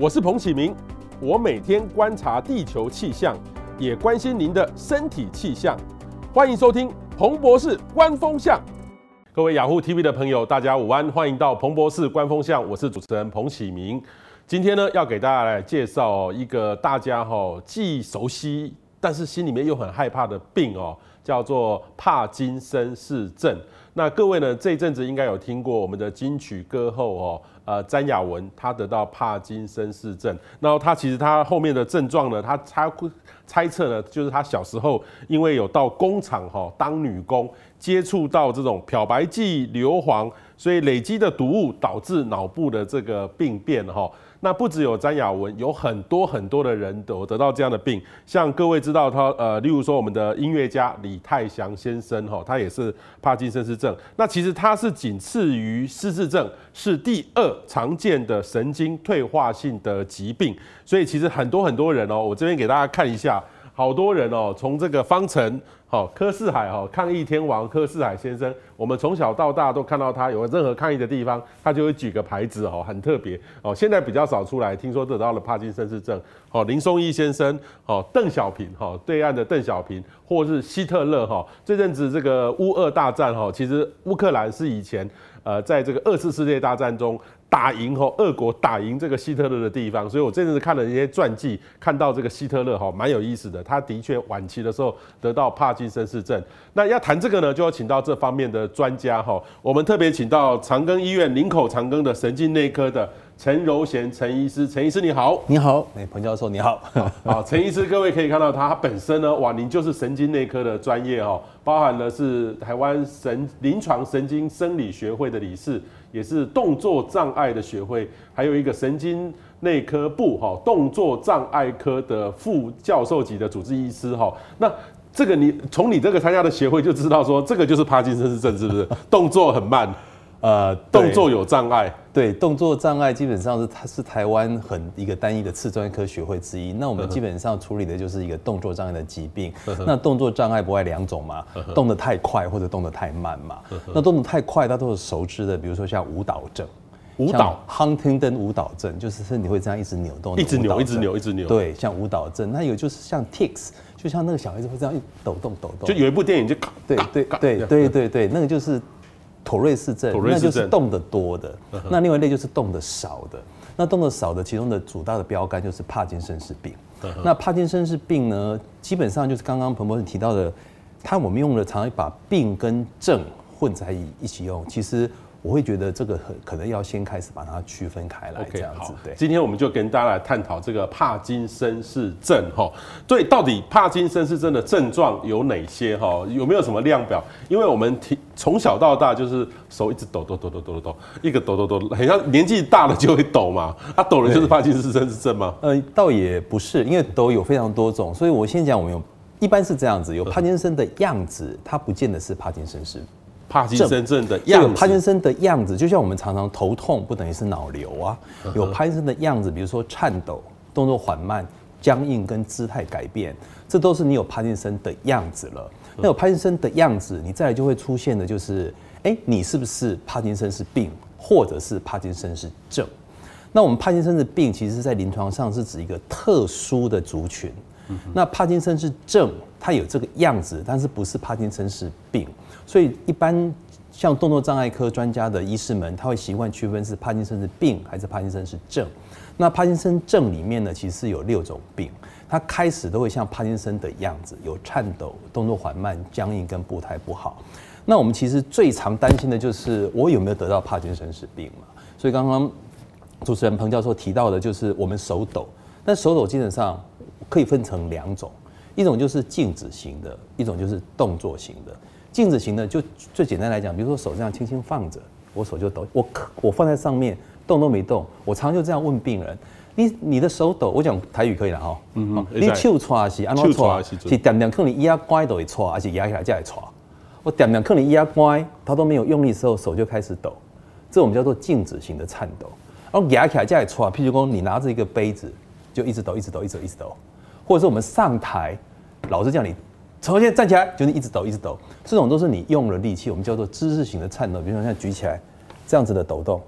我是彭启明，我每天观察地球气象，也关心您的身体气象。欢迎收听彭博士观风向。各位 Yahoo TV 的朋友，大家午安，欢迎到彭博士观风向，我是主持人彭启明。今天呢，要给大家来介绍一个大家既熟悉，但是心里面又很害怕的病哦，叫做帕金森氏症。那各位呢，这一阵子应该有听过我们的金曲歌后詹雅雯，她得到帕金森氏症。然后她后面的症状呢，她猜测呢，就是她小时候因为有到工厂当女工，接触到这种漂白剂、硫磺，所以累积的毒物导致脑部的这个病变那不只有詹雅雯，有很多的人都得到这样的病。像各位知道他例如说我们的音乐家李泰祥先生他也是帕金森氏症。那其实他是仅次于失智症，是第2常见的神经退化性的疾病。所以其实很多人我这边给大家看一下，好多人从这个方程柯世海抗议天王柯世海先生，我们从小到大都看到他有任何抗议的地方，他就会举个牌子很特别现在比较少出来，听说得到了帕金森氏症林松义先生邓小平对岸的邓小平，或是希特勒这阵子这个乌俄大战其实乌克兰是以前在这个2次世界大战中打赢俄国打赢这个希特勒的地方，所以我这阵子看了一些传记，看到这个希特勒蛮有意思的，他的确晚期的时候得到帕金森氏症。那要谈这个呢，就要请到这方面的专家我们特别请到长庚医院林口长庚的神经内科的陈柔贤陈医师，陈医师你好。你好，彭教授你好。好，陈医师，各位可以看到他本身呢，哇，您就是神经内科的专业包含了是台湾临床神经生理学会的理事，也是动作障碍的学会，还有一个神经内科部动作障碍科的副教授级的主治医师那这个你从你这个参加的协会就知道说，这个就是帕金森氏症是不是？动作很慢。动作有障碍，对，动作障碍基本上它是台湾一个单一的次专科学会之一。那我们基本上处理的就是一个动作障碍的疾病。那动作障碍不外两种嘛，动得太快或者动得太慢嘛。那动得太快，它都是熟知的，比如说像舞蹈症。舞蹈 Huntington 舞蹈症，就是身体会这样一直扭动，一直扭。对，像舞蹈症，那有就是像 tics， 就像那个小孩子会这样一抖动。就有一部电影就对，那个就是。妥瑞氏症，那就是动得多的；那另外一类就是动得少的。那动得少的，其中的主要的标杆就是帕金森氏病。那帕金森氏病呢，基本上就是刚刚彭博士提到的，我们用了常常把病跟症混在一起用。其实我会觉得这个可能要先开始把它区分开来，这样子。对，今天我们就跟大家来探讨这个帕金森氏症对，到底帕金森氏症的症状有哪些有没有什么量表？因为我们从小到大就是手一直抖，一个抖，很像年纪大了就会抖嘛。抖了就是帕金森氏症吗？倒也不是，因为抖有非常多种，所以我先讲我们一般是这样子，有帕金森的样子，它不见得是帕金森氏。帕金森症的样子，帕金森的样子，就像我们常常头痛，不等于是脑瘤啊。有帕金森的样子，比如说颤抖、动作缓慢、僵硬跟姿态改变，这都是你有帕金森的样子了。那有帕金森的样子，你再来就会出现的就是，你是不是帕金森氏病，或者是帕金森氏症？那我们帕金森的病，其实在临床上是指一个特殊的族群。那帕金森氏症，它有这个样子，但是不是帕金森氏病，所以一般像动作障碍科专家的医师们，他会习惯区分是帕金森氏病还是帕金森氏症。那帕金森症里面呢，其实有6种病，它开始都会像帕金森的样子，有颤抖、动作缓慢、僵硬跟步态不好。那我们其实最常担心的就是我有没有得到帕金森氏病嘛？所以刚刚主持人彭教授提到的就是我们手抖，但手抖基本上可以分成2种，一种就是静止型的，一种就是动作型的。静止型的就最简单来讲，比如说手这样轻轻放着，我手就抖，我放在上面动都没动。我常就这样问病人：你的手抖，我讲台语可以了你手抓是安怎抓？是点点可能压乖都会抓，还是压起来才会抓？我点点可能压乖，他都没有用力的时候，手就开始抖。这我们叫做静止型的颤抖。然后压起来才会抓，譬如说你拿着一个杯子，就一直抖。或者是我们上台，老师叫你从现在站起来，就是一直抖，这种都是你用了力气，我们叫做姿势型的颤抖。比如说像举起来这样子的抖动，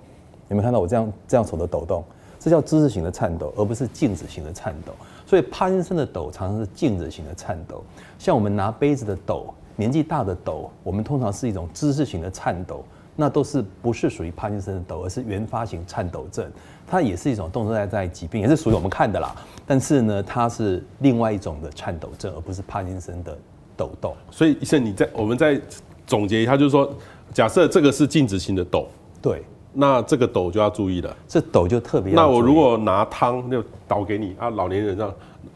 有没有看到我这样手的抖动？这叫知识型的颤抖，而不是静止型的颤抖。所以帕金森的抖常常是静止型的颤抖，像我们拿杯子的抖，年纪大的抖，我们通常是一种知识型的颤抖。 那都是不是属于帕金森的抖，而是原发型颤抖症，它也是一种动作带疾病，也是属于我们看的啦。但是呢，它是另外一种的颤抖症，而不是帕金森的抖动。所以医生，我们再总结一下，就是说，假设这个是静止型的抖，对，那这个抖就要注意了，这抖就特别。那我如果拿汤就倒给你啊，老年人这样。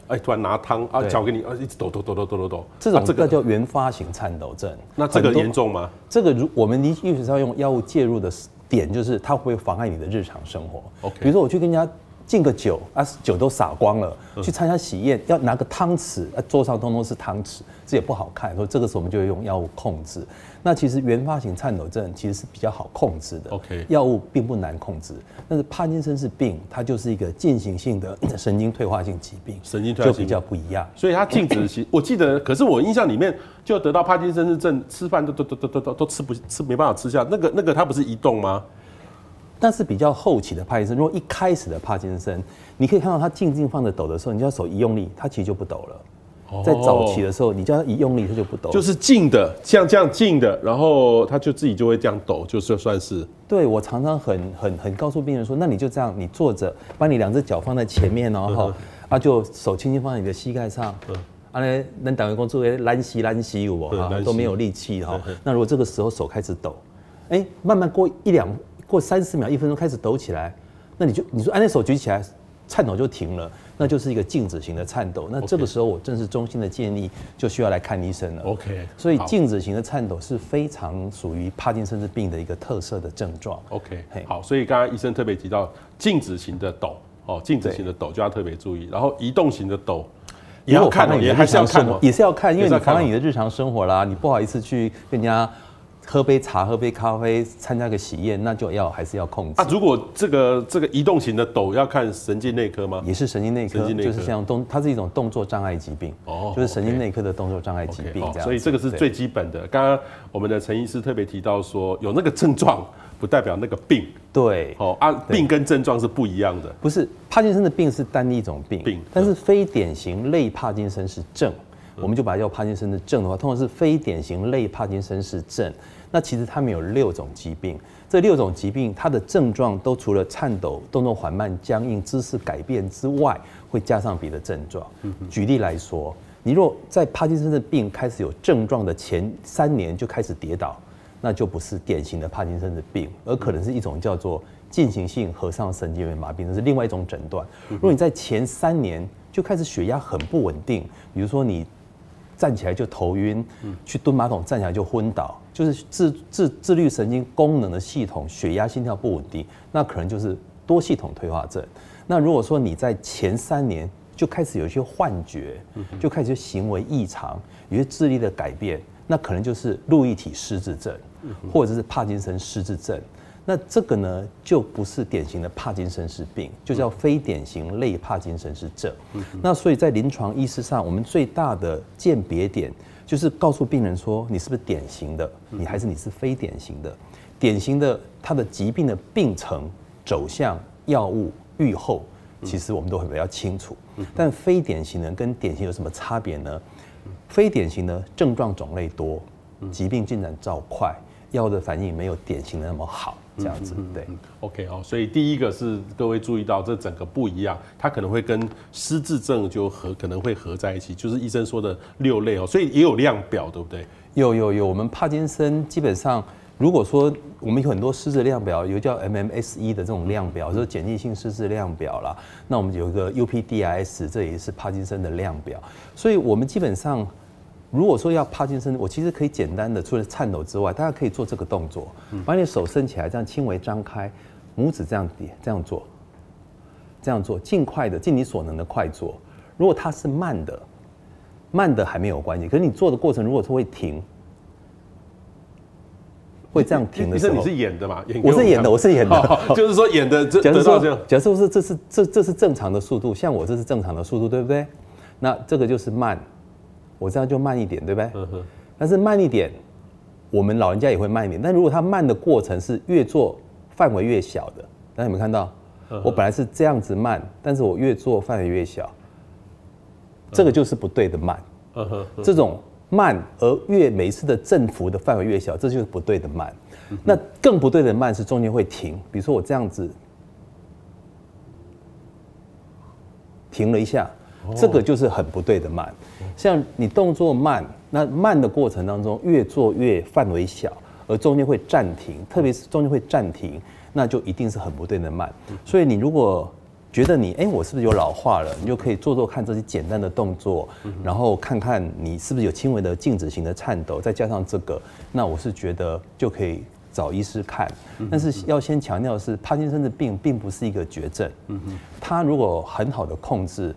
哎，突然拿汤啊，搅给你啊，一直抖抖抖抖抖抖抖，这种这个叫原发型颤抖症。那这个严重吗？这个我们一直要用药物介入的点，就是它会妨碍你的日常生活。比如说我去跟人家敬个酒啊，酒都洒光了，去参加喜宴要拿个汤匙，啊，桌上通通是汤匙，这也不好看。所以这个时候我们就会用药物控制。那其实原发型颤抖症其实是比较好控制的， OK， 药物并不难控制。但是帕金森氏病，它就是一个进行性的神经退化性疾病，神经退化性就比较不一样。所以它静止型，我记得，可是我印象里面就得到帕金森氏症，吃饭都吃没办法吃下，那个它不是移动吗？ 但是比较后期的帕金森，如果一开始的帕金森，你可以看到他静放着抖的时候，你叫手一用力，他其实就不抖了。哦、在早期的时候，你叫他一用力，他就不抖了。就是静的，像这样静的，然后他就自己就会这样抖，就是算是。对，我常常很告诉病人说，那你就这样，你坐着，把你两只脚放在前面，然后啊就手轻轻放在你的膝盖上。嗯 啊嘞，能党员工作诶，懒兮懒兮有无哈？都没有力气哈。那如果这个时候手开始抖，哎，慢慢过一两。 过30秒、1分钟开始抖起来，那你说按那手举起来，颤抖就停了，那就是一个静止型的颤抖。那这个时候我正是中心的建议，就需要来看医生了。OK， 所以静止型的颤抖是非常属于帕金森氏病的一个特色的症状。OK， 好，所以刚刚医生特别提到静止型的抖，哦，静止型的抖就要特别注意，然后移动型的抖。 也要看，也还是要看，也是要看，因为你妨碍你的日常生活啦，你不好意思去跟人家。 喝杯茶，喝杯咖啡，参加个喜宴，那就要还是要控制啊。如果这个移动型的抖要看神经内科吗？也是神经内科，就是像它是一种动作障碍疾病，哦，就是神经内科的动作障碍疾病这样。所以这个是最基本的。刚刚我们的陈医师特别提到说，有那个症状不代表那个病，对，哦啊，病跟症状是不一样的。不是帕金森的病是单一种病，但是非典型类帕金森氏症。 我们就把它叫帕金森的症的话，通常是非典型类帕金森氏症。那其实他们有6种疾病，这6种疾病它的症状都除了颤抖、动作缓慢、僵硬、姿势改变之外，会加上别的症状。举例来说，你若在帕金森的病开始有症状的前3年就开始跌倒，那就不是典型的帕金森的病，而可能是一种叫做进行性核上神经元麻痹，这是另外一种诊断。如果你在前3年就开始血压很不稳定，比如说你 站起来就头晕，去蹲马桶站起来就昏倒，就是自律神经功能的系统血压、心跳不稳定，那可能就是多系统退化症。那如果说你在前3年就开始有一些幻觉，就开始有行为异常，有些智力的改变，那可能就是路易体失智症，或者是帕金森失智症。 那这个呢，就不是典型的帕金森氏病，就叫非典型类帕金森氏症。那所以在临床医师上，我们最大的鉴别点就是告诉病人说，你是不是典型的，你还是你是非典型的。典型的，它的疾病的病程、走向、药物、预后，其实我们都很比较清楚。但非典型人跟典型有什么差别呢？非典型的症状种类多，疾病进展较快，药的反应没有典型的那么好。 这样子对 ，OK 哦，所以第一个是各位注意到这整个不一样，它可能会跟失智症就可能会合在一起，就是医生说的6类哦，所以也有量表，对不对？有，我们帕金森基本上，如果说我们有很多失智量表，有叫 MMSE 的这种量表，就是简易性失智量表啦。那我们有一个 UPDRS， 这也是帕金森的量表，所以我们基本上。 如果说要帕金森，我其实可以简单的，除了颤抖之外，大家可以做这个动作，把你的手伸起来，这样轻微张开，拇指这样点，这样做，这样做，尽快的，尽你所能的快做。如果它是慢的，慢的还没有关系，可是你做的过程如果是会停，会这样停的时候，你是演的嘛？我是演的，就是说演的，假设说这是正常的速度，像我这是正常的速度，对不对？那这个就是慢。 我这样就慢一点，对不对？但是慢一点，我们老人家也会慢一点。但如果他慢的过程是越做范围越小的，大家有没有看到？我本来是这样子慢，但是我越做范围越小，这个就是不对的慢。这种慢而越每次的振幅的范围越小，这就是不对的慢。那更不对的慢是中间会停，比如说我这样子停了一下，这个就是很不对的慢。像你动作慢，那慢的过程当中越做越范围小，而中间会暂停，特别是中间会暂停，那就一定是很不对的慢。所以你如果觉得你我是不是有老化了，你就可以做做看这些简单的动作，然后看看你是不是有轻微的静止型的颤抖，再加上这个，那我是觉得就可以找医师看。但是要先强调的是，帕金森的病并不是一个绝症，它如果很好的控制。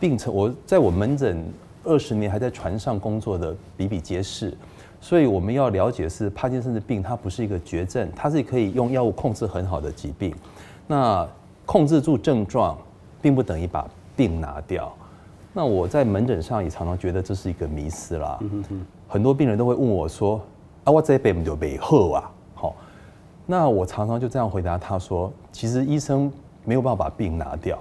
病程，我在我门诊20年还在船上工作的比比皆是，所以我们要了解是帕金森的病，它不是一个绝症，它是可以用药物控制很好的疾病。那控制住症状，并不等于把病拿掉。那我在门诊上也常常觉得这是一个迷思啦。很多病人都会问我说：“啊，我这病就没好啊。”好，那我常常就这样回答他说：“其实医生没有办法把病拿掉。”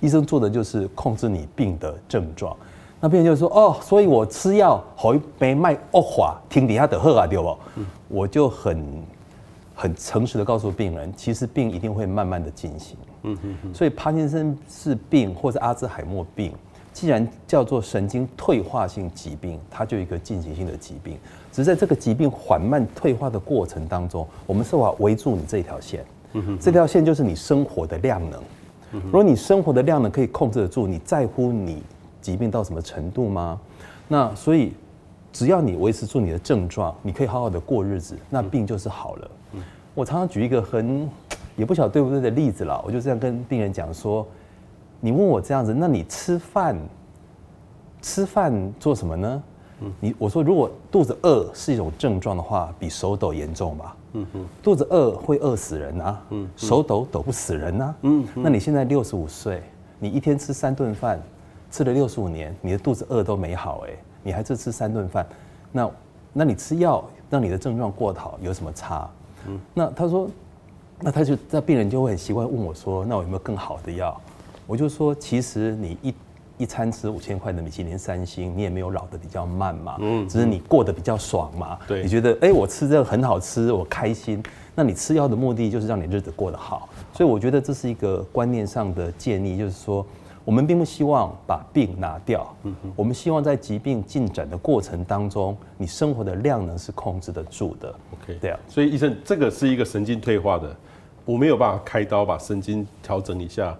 医生做的就是控制你病的症状，那病人就说：“哦，所以我吃药，好一杯卖恶化，停底下的喝啊，对不？”我就很诚实的告诉病人，其实病一定会慢慢的进行。所以帕金森氏病或是阿兹海默病，既然叫做神经退化性疾病，它就有一个进行性的疾病，只是在这个疾病缓慢退化的过程当中，我们是要围住你这条线，这条线就是你生活的量能。如果你生活的量能可以控制得住，你在乎你疾病到什么程度吗？那所以，只要你维持住你的症状，你可以好好的过日子，那病就是好了。我常常举一个也不晓得对不对的例子啦，我就这样跟病人讲说：“你问我这样子，那你吃饭做什么呢？”我说如果肚子饿是一种症状的话，比手抖严重吧。肚子饿会饿死人啊，手抖抖不死人啊。那你现在65岁，你一天吃3顿饭，吃了65年，你的肚子饿都没好你还是吃3顿饭，那你吃药让你的症状过好有什么差？那他说，那病人就会很习惯问我说，那我有没有更好的药？我就说，其实你一餐吃5000块的米其林3星，你也没有老得比较慢嘛，只是你过得比较爽嘛。对，你觉得我吃这个很好吃，我开心。那你吃药的目的就是让你日子过得好，所以我觉得这是一个观念上的建议，就是说我们并不希望把病拿掉，我们希望在疾病进展的过程当中，你生活的量能是控制得住的。OK， 对啊。所以医生，这个是一个神经退化的，我没有办法开刀把神经调整一下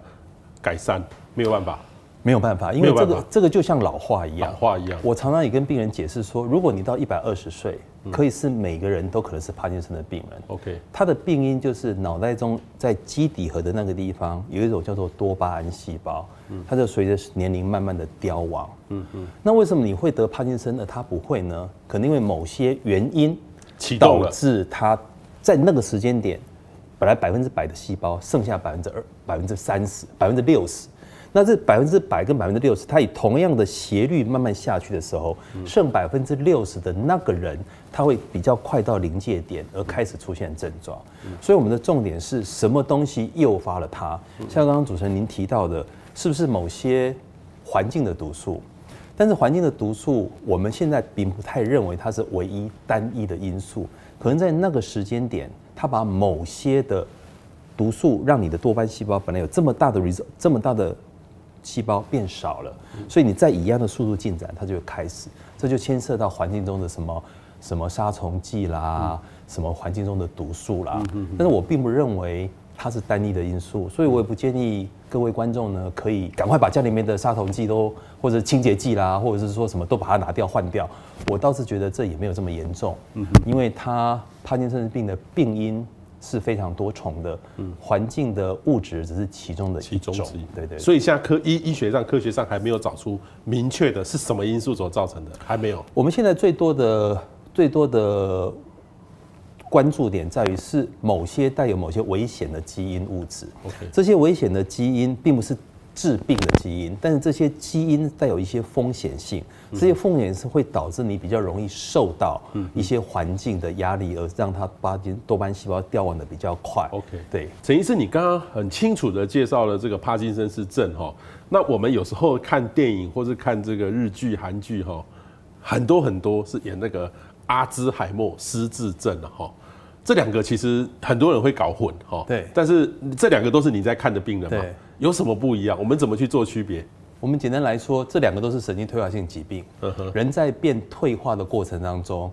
改善，没有办法。没有办法，因为这个就像老化一样。我常常也跟病人解释说，如果你到120岁，可以是每个人都可能是帕金森的病人。OK， 他的病因就是脑袋中在基底核的那个地方有一种叫做多巴胺细胞，它就随着年龄慢慢的凋亡。那为什么你会得帕金森而他不会呢？可能因为某些原因导致他在那个时间点，本来100%的细胞剩下2%、30%、60%。那这100%跟60%，它以同样的斜率慢慢下去的时候，剩60%的那个人，他会比较快到临界点，而开始出现症状。所以我们的重点是什么东西诱发了它？像刚刚主持人您提到的，是不是某些环境的毒素？但是环境的毒素，我们现在并不太认为它是唯一单一的因素，可能在那个时间点，它把某些的毒素让你的多巴胺细胞本来有这么大的细胞变少了，所以你再以一样的速度进展，它就会开始。这就牵涉到环境中的什么杀虫剂啦，什么环境中的毒素啦。但是我并不认为它是单一的因素，所以我也不建议各位观众呢，可以赶快把家里面的杀虫剂都或者清洁剂啦，或者是说什么都把它拿掉换掉。我倒是觉得这也没有这么严重，因为它帕金森病的病因是非常多重的，环境的物质只是其中的一种，对。所以现在医学上还没有找出明确的是什么因素所造成的，还没有。我们现在最多的关注点在于是某些带有某些危险的基因物质。这些危险的基因并不是致病的基因，但是这些基因带有一些风险性，这些风险是会导致你比较容易受到一些环境的压力，而让它多巴胺细胞凋亡的比较快。OK， 对，陈医师，你刚刚很清楚的介绍了这个帕金森氏症哈。那我们有时候看电影或是看这个日剧、韩剧哈，很多是演那个阿兹海默失智症的哈。这两个其实很多人会搞混哈，对，但是这两个都是你在看的病人嘛，有什么不一样？我们怎么去做区别？我们简单来说，这两个都是神经退化性疾病。人在变退化的过程当中，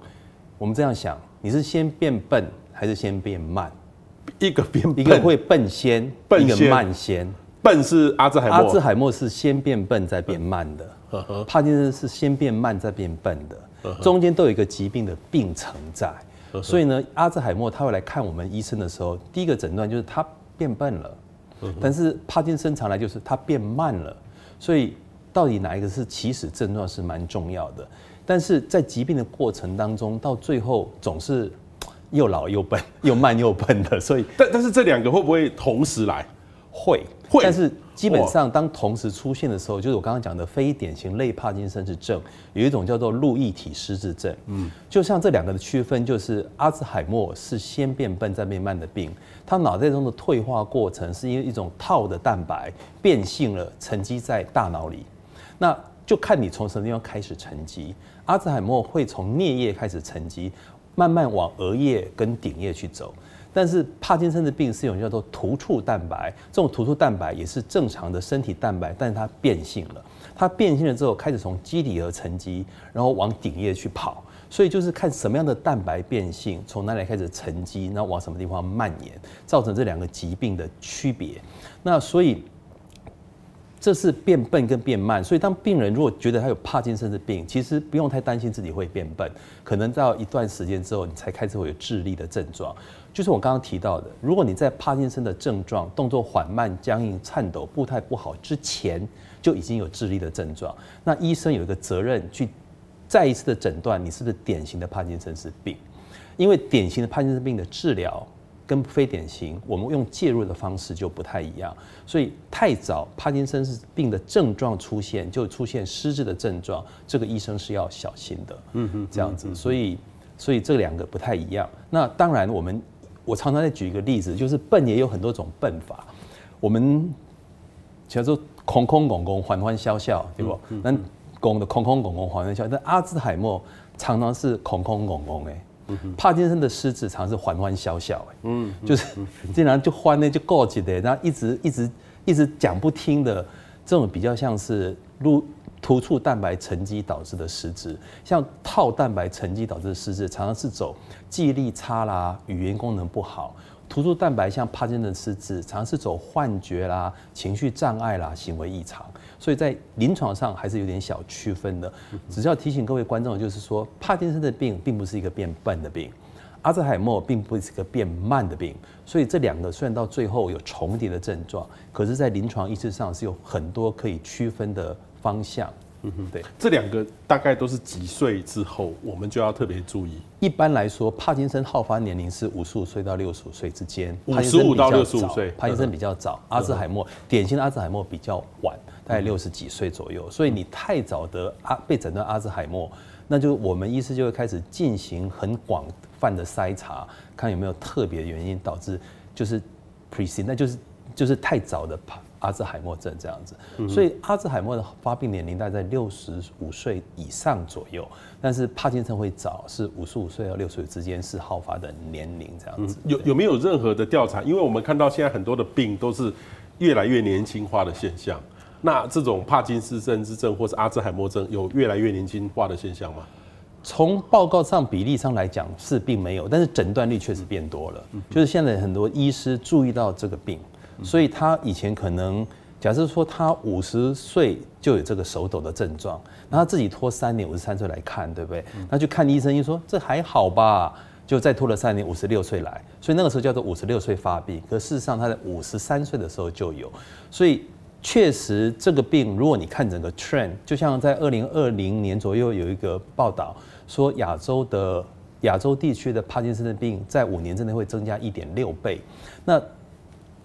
我们这样想，你是先变笨还是先变慢？一个会笨先，一个慢先。笨是阿兹海默，阿兹海默是先变笨再变慢的，帕金森是先变慢再变笨的，中间都有一个疾病的病程在。所以呢，阿兹海默他会来看我们医生的时候，第一个诊断就是他变笨了，但是帕金森常来就是他变慢了。所以到底哪一个是起始症状是蛮重要的，但是在疾病的过程当中，到最后总是又老又笨，又慢又笨的。所以，但是这两个会不会同时来？会，但是基本上当同时出现的时候，就是我刚刚讲的非典型类帕金森氏症，有一种叫做路易体失智症。就像这两个的区分，就是阿兹海默是先变笨再变慢的病，他脑袋中的退化过程是因为一种套的蛋白变性了，沉积在大脑里。那就看你从什么地方开始沉积。阿兹海默会从颞叶开始沉积，慢慢往额叶跟顶叶去走。但是帕金森的病是一种叫做突触蛋白，这种突触蛋白也是正常的身体蛋白，但是它变性了。它变性了之后，开始从基底核沉积，然后往顶叶去跑。所以就是看什么样的蛋白变性，从哪里开始沉积，然后往什么地方蔓延，造成这两个疾病的区别。那所以这是变笨跟变慢。所以当病人如果觉得他有帕金森的病，其实不用太担心自己会变笨，可能到一段时间之后，你才开始会有智力的症状。就是我刚刚提到的，如果你在帕金森的症状、动作缓慢、僵硬、颤抖、步态不好之前，就已经有智力的症状，那医生有一个责任去再一次的诊断你是不是典型的帕金森氏病，因为典型的帕金森病的治疗跟非典型，我们用介入的方式就不太一样，所以太早帕金森氏病的症状出现，就出现失智的症状，这个医生是要小心的。这样子，所以这两个不太一样。那当然我常常在举一个例子，就是笨也有很多种笨法。我们叫做空空拱拱、欢欢笑笑，对不？那拱的空空拱拱、欢欢笑，但阿兹海默常常是空空拱拱哎。帕金森的失智常是欢欢笑笑哎。就是经常就欢呢就够起的，然后一直讲不听的，这种比较像是突触蛋白沉积导致的失智，像套蛋白沉积导致的失智，常常是走记忆力差啦、语言功能不好；突触蛋白像帕金森失智，常常是走幻觉啦、情绪障碍啦、行为异常。所以在临床上还是有点小区分的。只是要提醒各位观众，就是说，帕金森的病并不是一个变笨的病，阿兹海默并不是一个变慢的病。所以这两个虽然到最后有重叠的症状，可是，在临床医师上是有很多可以区分的方向。对，这两个大概都是几岁之后，我们就要特别注意。一般来说，帕金森好发年龄是55岁到65岁之间，55到65岁，帕金森比较早，阿兹海默典型的阿兹海默比较晚，大概60几岁左右。所以你太早的被诊断阿兹海默，那就我们医师就会开始进行很广泛的筛查，看有没有特别原因导致，就是 pre-sin， 那就是太早的阿兹海默症这样子。所以阿兹海默的发病年龄大概在65岁以上左右，但是帕金森会早，是55岁到60岁之间是好发的年龄这样子。有没有任何的调查？因为我们看到现在很多的病都是越来越年轻化的现象，那这种帕金森氏症或是阿兹海默症有越来越年轻化的现象吗？从报告上比例上来讲是并没有，但是诊断率确实变多了，就是现在很多医师注意到这个病。所以他以前可能，假设说他50岁就有这个手抖的症状，那他自己拖3年，53岁来看，对不对？那去看医生，医生说这还好吧，就再拖了3年，56岁来。所以那个时候叫做56岁发病，可事实上他在53岁的时候就有。所以确实这个病，如果你看整个 trend， 就像在2020年左右有一个报道说，亚洲地区的帕金森的病在5年之内会增加1.6倍。那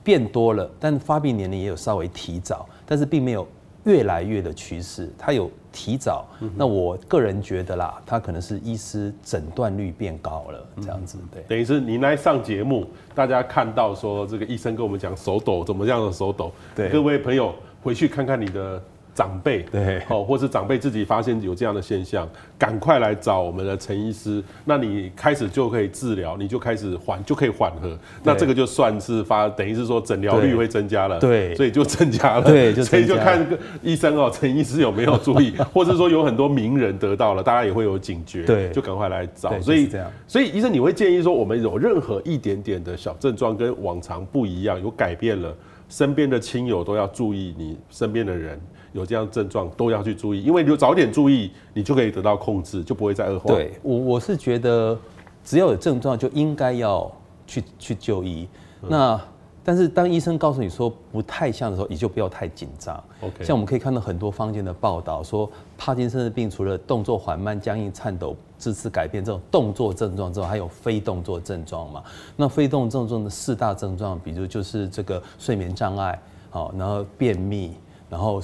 变多了，但发病年龄也有稍微提早，但是并没有越来越的趋势，它有提早。那我个人觉得啦，它可能是医师诊断率变高了，这样子。对，等于是你那上节目，大家看到说这个医生跟我们讲手抖怎么样的手抖，对，各位朋友回去看看你的长辈，对，哦，或是长辈自己发现有这样的现象，赶快来找我们的陈医师，那你开始就可以治疗，你就开始就可以缓和，那这个就算是等于是说诊疗率会增加了，对，所以就增加了，对，所以就看医生哦，陈医师有没有注意，或是说有很多名人得到了，大家也会有警觉，对，就赶快来找，所以这样，所以医生你会建议说，我们有任何一点点的小症状跟往常不一样，有改变了，身边的亲友都要注意，你身边的人有这样症状都要去注意，因为你早点注意，你就可以得到控制，就不会再恶化。对，我是觉得只要有症状就应该要去就医。那但是当医生告诉你说不太像的时候，你就不要太紧张。Okay. 像我们可以看到很多坊间的报道说，帕金森的病除了动作缓慢、僵硬、颤抖、姿势改变这种动作症状之后，还有非动作症状嘛？那非动作症状的四大症状，比如就是这个睡眠障碍，好，然后便秘，然后。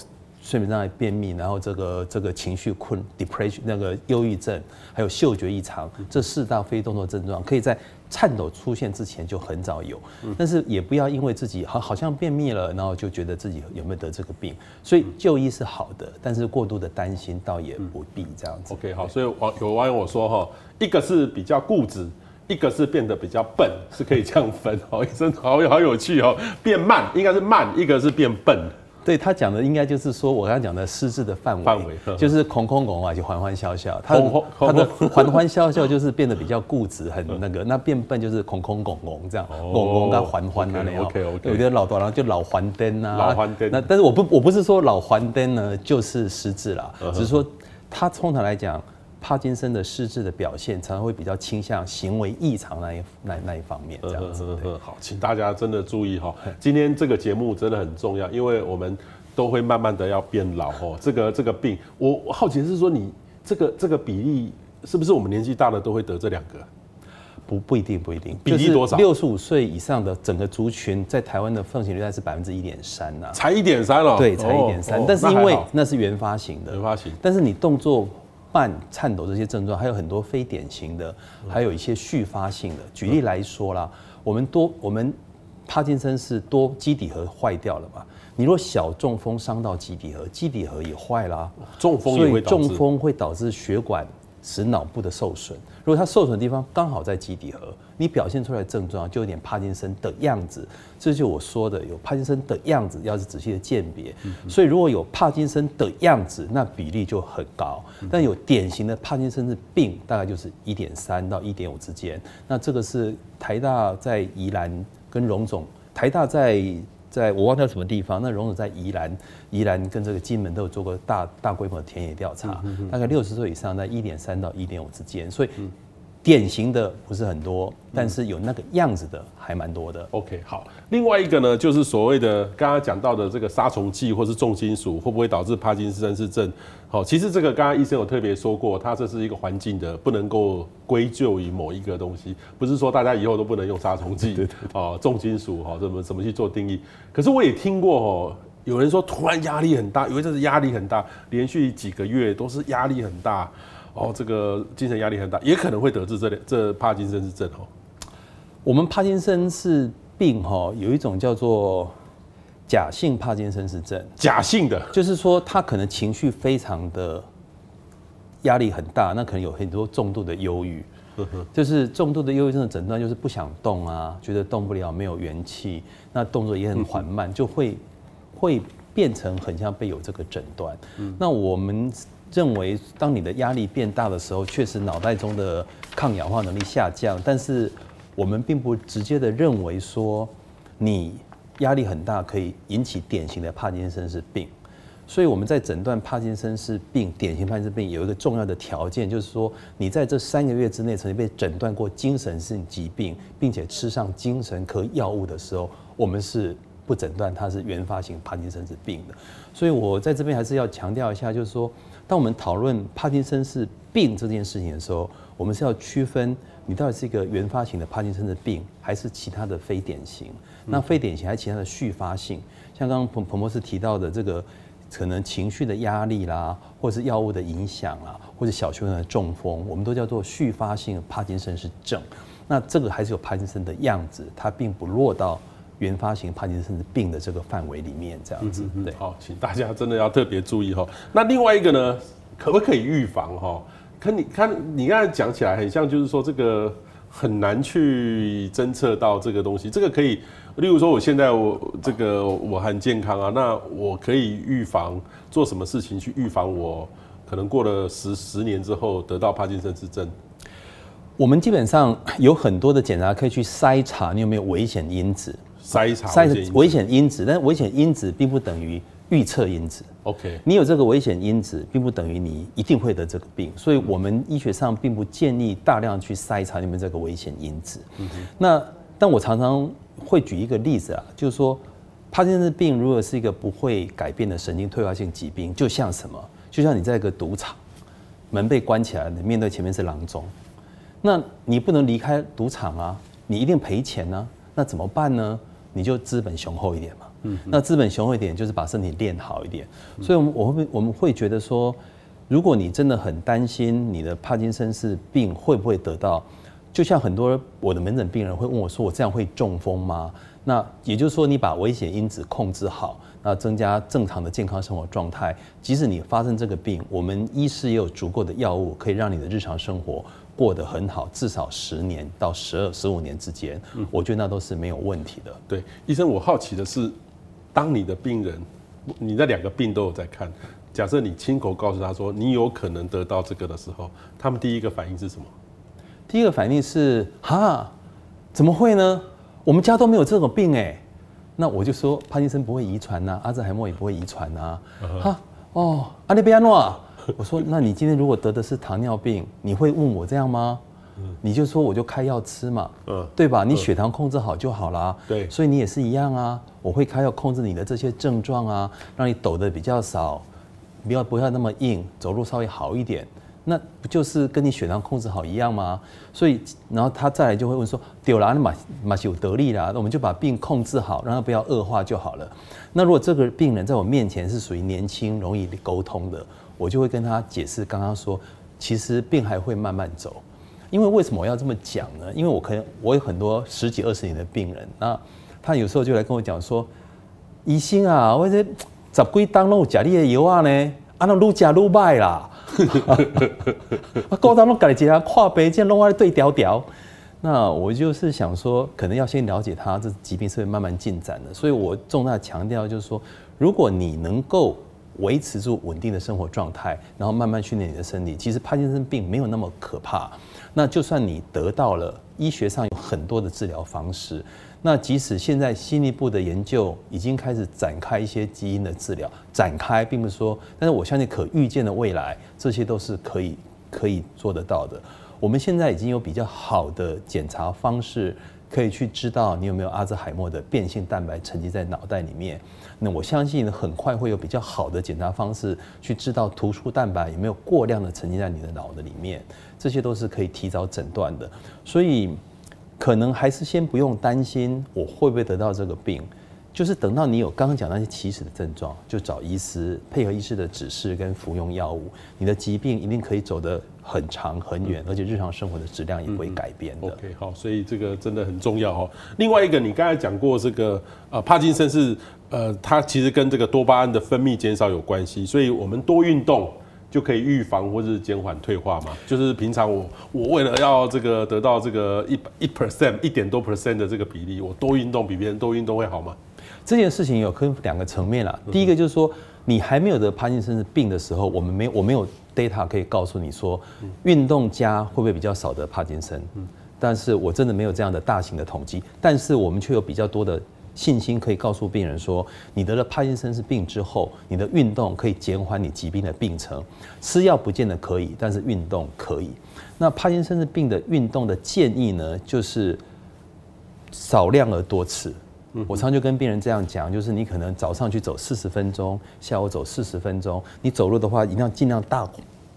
睡眠障碍、便秘，然后这个情绪困 （depression） 那个忧郁症，还有嗅觉异常，这四大非动作症状可以在颤抖出现之前就很早有，但是也不要因为自己好像便秘了，然后就觉得自己有没有得这个病，所以就医是好的，但是过度的担心倒也不必这样子。OK， 好，所以有网友说哈，一个是比较固执。一个是变得比较笨，是可以这样分哦，医生好有趣哦，变慢应该是慢，一个是变笨。对他讲的应该就是说，我刚刚讲的失智的范围，就是空啊，就缓缓笑笑。他的缓缓笑笑就是变得比较固执，很那个。那变笨就是空这样，空跟缓缓那样。OK， 有点老多，然后就老还灯啊。老还灯。那但是我不是说老还灯呢就是失智啦，只是说他通常来讲，帕金森的失智的表现常常会比较倾向行为异常那一方面，这样子。好，请大家真的注意哈，今天这个节目真的很重要，因为我们都会慢慢的要变老哦。这个病，我好奇是说你这个比例是不是我们年纪大了都会得这两个？不一定，比例多少？65岁以上的整个族群，在台湾的盛行率大概是1.3%呐，才1.3哦？对，才1.3，但是因为那是原发型，但是你动作。慢、颤抖这些症状，还有很多非典型的，还有一些续发性的。举例来说啦，我们帕金森是多基底核坏掉了嘛？你若小中风伤到基底核，基底核也坏啦，中风也会导致，所以中风会导致血管使脑部的受损。如果它受损的地方刚好在基底核，你表现出来的症状就有点帕金森的样子。这就是我说的有帕金森的样子，要是仔细的鉴别。所以如果有帕金森的样子，那比例就很高。但有典型的帕金森的病，大概就是1.3到1.5之间。那这个是台大在宜兰跟荣总，台大在我忘掉什么地方，那荣总在宜兰跟这个金门都有做过大规模的田野调查，大概60岁以上在1.3到1.5之间，所以。典型的不是很多，但是有那个样子的还蛮多的。OK， 好。另外一个呢，就是所谓的刚刚讲到的这个杀虫剂或是重金属会不会导致帕金森氏症？好，其实这个刚刚医生有特别说过，它这是一个环境的，不能够归咎于某一个东西，不是说大家以后都不能用杀虫剂、重金属怎么去做定义。可是我也听过有人说突然压力很大，有一阵子压力很大，连续几个月都是压力很大。这个精神压力很大，也可能会得致这帕金森氏症。我们帕金森氏病有一种叫做假性帕金森氏症，假性的就是说他可能情绪非常的压力很大，那可能有很多重度的忧郁，就是重度的忧郁症的诊断就是不想动啊，觉得动不了，没有元气，那动作也很缓慢，就会变成很像被有这个诊断。那我们。认为当你的压力变大的时候，确实脑袋中的抗氧化能力下降，但是我们并不直接的认为说你压力很大可以引起典型的帕金森氏病，所以我们在诊断帕金森氏病、典型帕金森病有一个重要的条件，就是说你在这3个月之内曾经被诊断过精神性疾病，并且吃上精神科药物的时候，我们是。不诊断它是原发性帕金森氏病的，所以我在这边还是要强调一下，就是说，当我们讨论帕金森氏病这件事情的时候，我们是要区分你到底是一个原发型的帕金森的病，还是其他的非典型？那非典型还是其他的续发性？像刚刚彭博士提到的这个，可能情绪的压力啦，或是药物的影响啦，或者小学生的中风，我们都叫做续发性帕金森氏症。那这个还是有帕金森的样子，它并不落到原发型帕金森病的这个范围里面，这样子。对，好，请大家真的要特别注意哈。那另外一个呢，可不可以预防哈？你刚才讲起来很像，就是说这个很难去侦测到这个东西。这个可以，例如说我现在我很健康啊，那我可以预防做什么事情去预防我可能过了十年之后得到帕金森氏症？我们基本上有很多的检查可以去筛查你有没有危险因子。筛查危险因子，但危险因子并不等于预测因子。OK， 你有这个危险因子，并不等于你一定会得这个病，所以我们医学上并不建议大量去筛查你们这个危险因子。那但我常常会举一个例子啊，就是说，帕金森病如果是一个不会改变的神经退化性疾病，就像什么？就像你在一个赌场，门被关起来，你面对前面是郎中，那你不能离开赌场啊，你一定赔钱啊，那怎么办呢？你就资本雄厚一点嘛，那资本雄厚一点就是把身体练好一点，所以我们会觉得说，如果你真的很担心你的帕金森氏病会不会得到，就像很多我的门诊病人会问我说，我这样会中风吗？那也就是说，你把危险因子控制好，那增加正常的健康生活状态，即使你发生这个病，我们医师也有足够的药物可以让你的日常生活过得很好，至少10年到15年之间，我觉得那都是没有问题的。对，医生，我好奇的是，当你的病人，你那2个病都有在看，假设你亲口告诉他说你有可能得到这个的时候，他们第一个反应是什么？第一个反应是哈，怎么会呢？我们家都没有这种病哎。那我就说，帕金森不会遗传呐，阿兹海默也不会遗传呐。哈哦，阿利贝亚诺。我说，那你今天如果得的是糖尿病，你会问我这样吗？你就说我就开药吃嘛，对吧？你血糖控制好就好啦。对，所以你也是一样啊，我会开药控制你的这些症状啊，让你抖得比较少，不要那么硬，走路稍微好一点。那不就是跟你血糖控制好一样吗？所以，然后他再来就会问说，丢啦，马是有得力啦，我们就把病控制好，让他不要恶化就好了。那如果这个病人在我面前是属于年轻、容易沟通的，我就会跟他解释，刚刚说，其实病还会慢慢走，因为为什么我要这么讲呢？因为我有很多10几20年的病人，那他有时候就来跟我讲说，医生啊，我这10几年都有吃你的药啊呢，啊那愈吃愈歹啦，啊高当拢家己一下看病，这弄我对调调。那我就是想说，可能要先了解他这疾病是会慢慢进展的，所以我重大强调就是说，如果你能够维持住稳定的生活状态，然后慢慢训练你的身体。其实帕金森病没有那么可怕。那就算你得到了，医学上有很多的治疗方式。那即使现在新一步的研究已经开始展开一些基因的治疗，展开并不是说，但是我相信可预见的未来，这些都是可以做得到的。我们现在已经有比较好的检查方式，可以去知道你有没有阿兹海默的变性蛋白沉积在脑袋里面。那我相信很快会有比较好的检查方式去知道突触蛋白有没有过量的沉积在你的脑子里面，这些都是可以提早诊断的。所以可能还是先不用担心我会不会得到这个病，就是等到你有刚刚讲那些起始的症状，就找医师配合医师的指示跟服用药物，你的疾病一定可以走得很长很远，而且日常生活的质量也不会改变的。OK， 好，所以这个真的很重要哦。另外一个，你刚才讲过这个帕金森是它其实跟这个多巴胺的分泌减少有关系，所以我们多运动就可以预防或是减缓退化嘛。就是平常我为了要这个得到这个1%的这个比例，我多运动比别人多运动会好吗？这件事情有分2个层面啦。第一个就是说，你还没有得帕金森病的时候，我没有 data 可以告诉你说，运动家会不会比较少得帕金森。但是我真的没有这样的大型的统计，但是我们却有比较多的信心可以告诉病人说，你得了帕金森氏病之后，你的运动可以减缓你疾病的病程。吃药不见得可以，但是运动可以。那帕金森氏病的运动的建议呢，就是少量而多次。我常就跟病人这样讲，就是你可能早上去走40分钟，下午走40分钟。你走路的话，一定要尽量大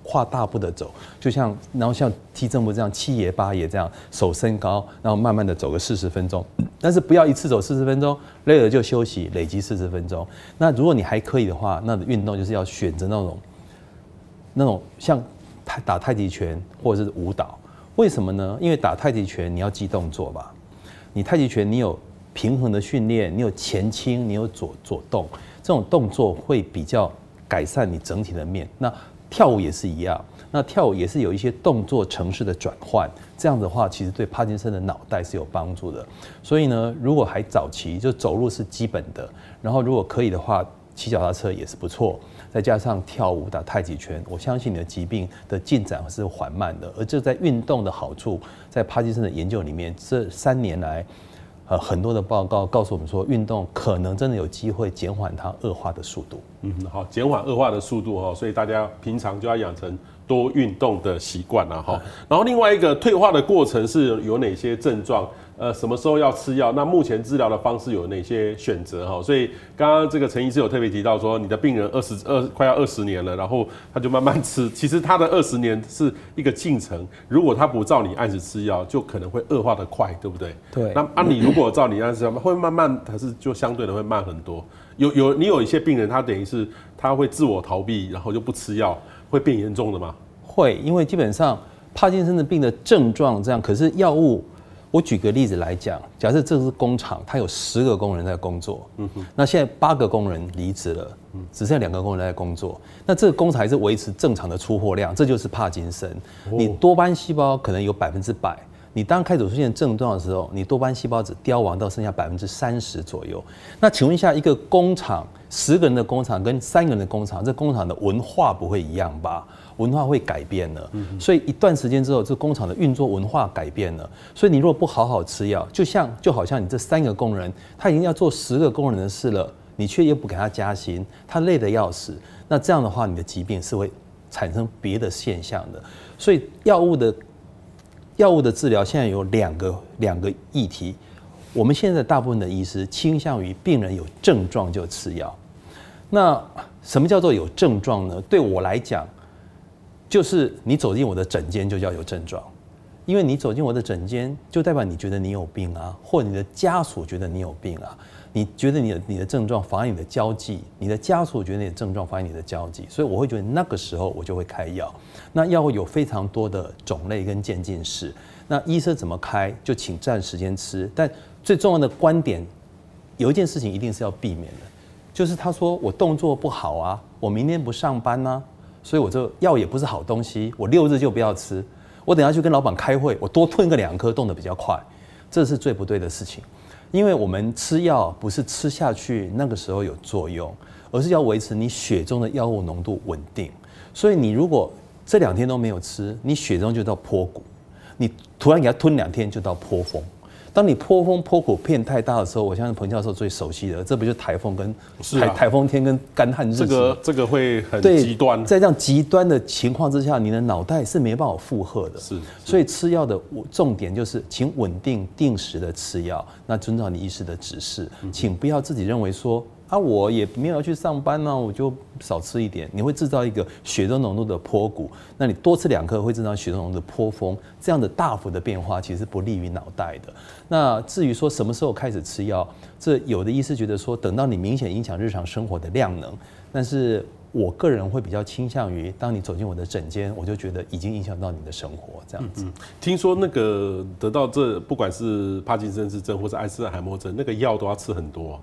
跨大步的走，就像然后像踢正步这样七爷八爷这样手伸高，然后慢慢的走个40分钟，但是不要一次走40分钟，累了就休息，累积40分钟。那如果你还可以的话，那运动就是要选择那种像打太极拳或者是舞蹈，为什么呢？因为打太极拳你要记动作吧，你太极拳你有平衡的训练，你有前倾，你有左动，这种动作会比较改善你整体的面。那跳舞也是一样，那跳舞也是有一些动作程式的转换，这样的话其实对帕金森的脑袋是有帮助的。所以呢，如果还早期，就走路是基本的，然后如果可以的话，骑脚踏车也是不错，再加上跳舞、打太极拳，我相信你的疾病的进展是缓慢的。而这在运动的好处，在帕金森的研究里面，这3年来，很多的报告告诉我们说，运动可能真的有机会减缓它恶化的速度。嗯，好，减缓恶化的速度哈，所以大家平常就要养成多运动的习惯啦哈。然后另外一个退化的过程是有哪些症状？什么时候要吃药？那目前治疗的方式有哪些选择？哈，所以刚刚这个陈医师有特别提到说，你的病人快要20年了，然后他就慢慢吃。其实他的20年是一个进程，如果他不照你按时吃药，就可能会恶化的快，对不对？对。那你如果照你按时吃药，会慢慢还是就相对的会慢很多。你有一些病人，他等于是他会自我逃避，然后就不吃药，会变严重的吗？会，因为基本上帕金森的病的症状这样，可是药物。我举个例子来讲，假设这是工厂，它有10个工人在工作，那现在8个工人离职了，只剩2个工人在工作，那这个工厂还是维持正常的出货量，这就是帕金森。你多巴胺细胞可能有100%，你当开始出现症状的时候，你多巴胺细胞只凋亡到剩下30%左右。那请问一下，一个工厂10个人的工厂跟3个人的工厂，这工厂的文化不会一样吧？文化会改变了，所以一段时间之后，这工厂的运作文化改变了。所以你如果不好好吃药，就好像你这3个工人，他已经要做10个工人的事了，你却又不给他加薪，他累得要死。那这样的话，你的疾病是会产生别的现象的。所以药物的治疗现在有两个议题。我们现在大部分的医师倾向于病人有症状就吃药。那什么叫做有症状呢？对我来讲，就是你走进我的诊间就叫有症状，因为你走进我的诊间，就代表你觉得你有病啊，或者你的家属觉得你有病啊，你觉得你的症状妨碍你的交际，你的家属觉得你的症状妨碍你的交际，所以我会觉得那个时候我就会开药。那药物有非常多的种类跟渐进式，那医生怎么开就请占时间吃，但最重要的观点，有一件事情一定是要避免的，就是他说我动作不好啊，我明天不上班啊，所以我这药也不是好东西，我6日就不要吃。我等一下去跟老板开会，我多吞个2颗，动得比较快，这是最不对的事情。因为我们吃药不是吃下去那个时候有作用，而是要维持你血中的药物浓度稳定。所以你如果这2天都没有吃，你血中就到坡谷，你突然给它吞2天就到坡峰。当你坡风坡谷变太大的时候，我相信彭教授最熟悉的，这不就是台风天跟干旱日子？这个会很极端。在这样极端的情况之下，你的脑袋是没办法负荷的。是，所以吃药的重点就是，请稳定定时的吃药，那遵照你医师的指示，请不要自己认为说啊，我也没有要去上班呢，我就少吃一点。你会制造一个血中浓度的坡谷，那你多吃2颗会制造血中浓度的坡峰，这样的大幅的变化其实不利于脑袋的。那至于说什么时候开始吃药，这有的医师觉得说等到你明显影响日常生活的量能，但是我个人会比较倾向于，当你走进我的诊间，我就觉得已经影响到你的生活这样子。听说那个得到这不管是帕金森氏症或是阿兹海默症，那个药都要吃很多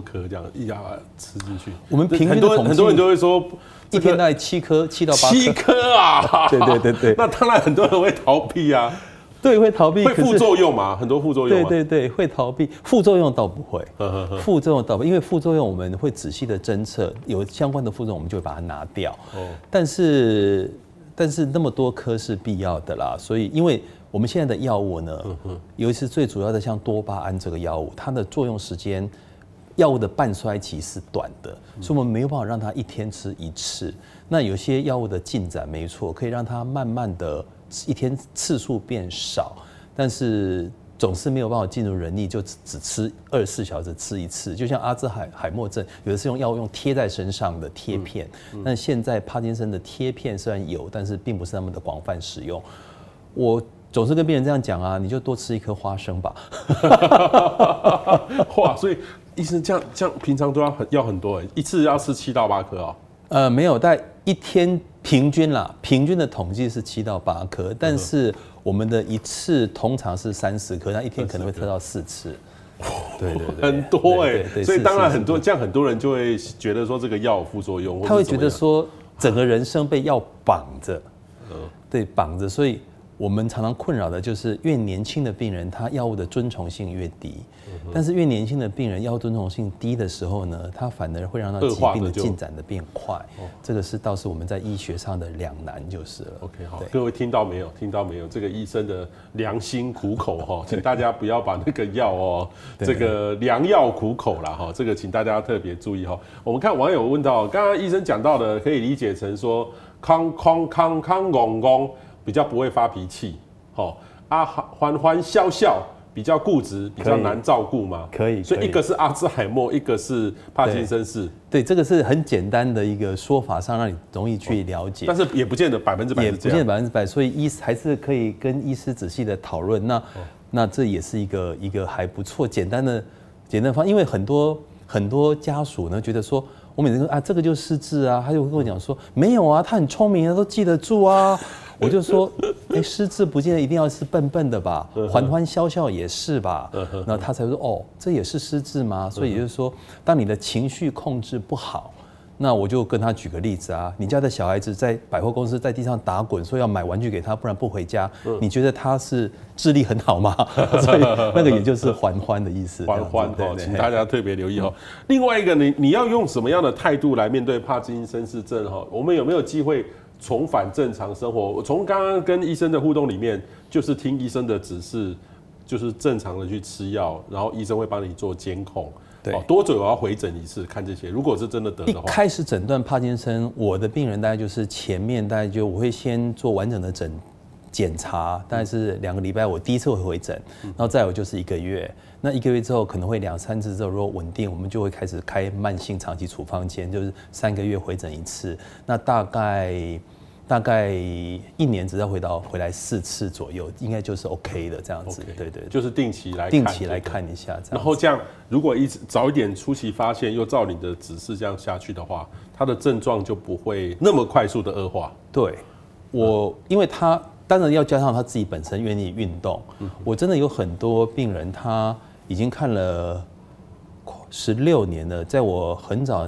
颗这样，一药吃进去。我们平均的很多人就会说，一天大概7颗7到8颗。7颗啊！对。那当然很多人会逃避啊。对，会逃避，会副作用嘛？很多副作用。对，会逃避，副作用倒不会。副作用倒不，因为副作用我们会仔细的侦测，有相关的副作用我们就会把它拿掉。但是那么多颗是必要的啦，所以因为我们现在的药物呢，尤其是最主要的像多巴胺这个药物，它的作用时间，药物的半衰期是短的，所以我们没有办法让它一天吃1次。那有些药物的进展没错，可以让它慢慢的一天次数变少，但是总是没有办法进入人体，就只吃24小时吃一次。就像阿兹海默症，有的是用药用贴在身上的贴片，但现在帕金森的贴片虽然有，但是并不是那么的广泛使用。我总是跟病人这样讲啊，你就多吃一颗花生吧。哇，所以医生这样平常都要很多，一次要吃7到8颗啊、喔？没有，但一天平均啦，平均的统计是7到8颗，但是我们的一次通常是30颗，那一天可能会测到4次。对对对，很多哎，所以当然很多，这样很多人就会觉得说这个药有副作用，他会觉得说整个人生被药绑着，对，绑着，所以。我们常常困扰的就是越年轻的病人，他药物的遵从性越低。但是越年轻的病人药物遵从性低的时候呢，他反而会让他疾病的进展的变快。这个是倒是我们在医学上的两难就是了。OK， 好，各位听到没有？听到没有？这个医生的良心苦口哈，请大家不要把那个药哦，这个良药苦口啦哈，这个请大家特别注意哈。我们看网友问到，刚刚医生讲到的，可以理解成说康比较不会发脾气，好啊，欢欢笑笑比较固执，比较难照顾嘛，可以，所以一个是阿兹海默，一个是帕金森氏。对，这个是很简单的一个说法上，让你容易去了解，但是也不见得100%，也不见得100%，所以医还是可以跟医师仔细的讨论。那这也是一个还不错简单的方法，因为很多家属呢觉得说。我每次说啊，这个就是失智啊，他就会跟我讲说，没有啊，他很聪明啊，都记得住啊。我就说，哎，失智不见得一定要是笨笨的吧，欢欢笑笑也是吧。然后他才说，哦，这也是失智吗？所以也就是说，当你的情绪控制不好，那我就跟他举个例子啊，你家的小孩子在百货公司在地上打滚，说要买玩具给他，不然不回家，你觉得他是智力很好吗？所以那个也就是欢欢的意思。欢欢哦，请大家特别留意哦。另外一个，你要用什么样的态度来面对帕金森氏症？哈，我们有没有机会重返正常生活？我从刚刚跟医生的互动里面，就是听医生的指示，就是正常的去吃药，然后医生会帮你做监控。对，多久我要回诊一次看这些？如果是真的得的话，一开始诊断帕金森，我的病人大概就是前面大概就我会先做完整的检查，大概是2个礼拜，我第一次会回诊，然后再有就是1个月。那1个月之后可能会2、3次之后，如果稳定，我们就会开始开慢性长期处方签，就是3个月回诊一次。那大概1年只要回来4次左右，应该就是 OK 的这样子。Okay， 对，就是定期来看一下。然后这样，如果早一点初期发现，又照你的指示这样下去的话，它的症状就不会那么快速的恶化。对，因为他当然要加上他自己本身愿意运动。我真的有很多病人，他已经看了。16年了，在我很早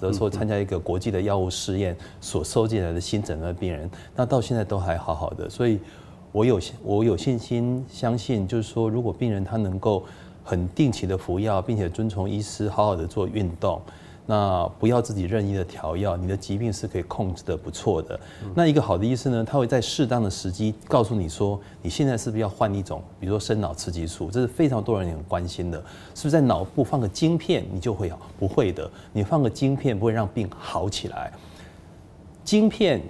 的时候参加一个国际的药物试验所收进来的新诊断病人，那到现在都还好好的，所以我有信心相信，就是说如果病人他能够很定期的服药，并且遵从医师好好的做运动，那不要自己任意的调药，你的疾病是可以控制的不错的。那一个好的医师呢，他会在适当的时机告诉你说，你现在是不是要换一种，比如说生脑刺激素，这是非常多人很关心的，是不是在脑部放个晶片你就会好？不会的，你放个晶片不会让病好起来。晶片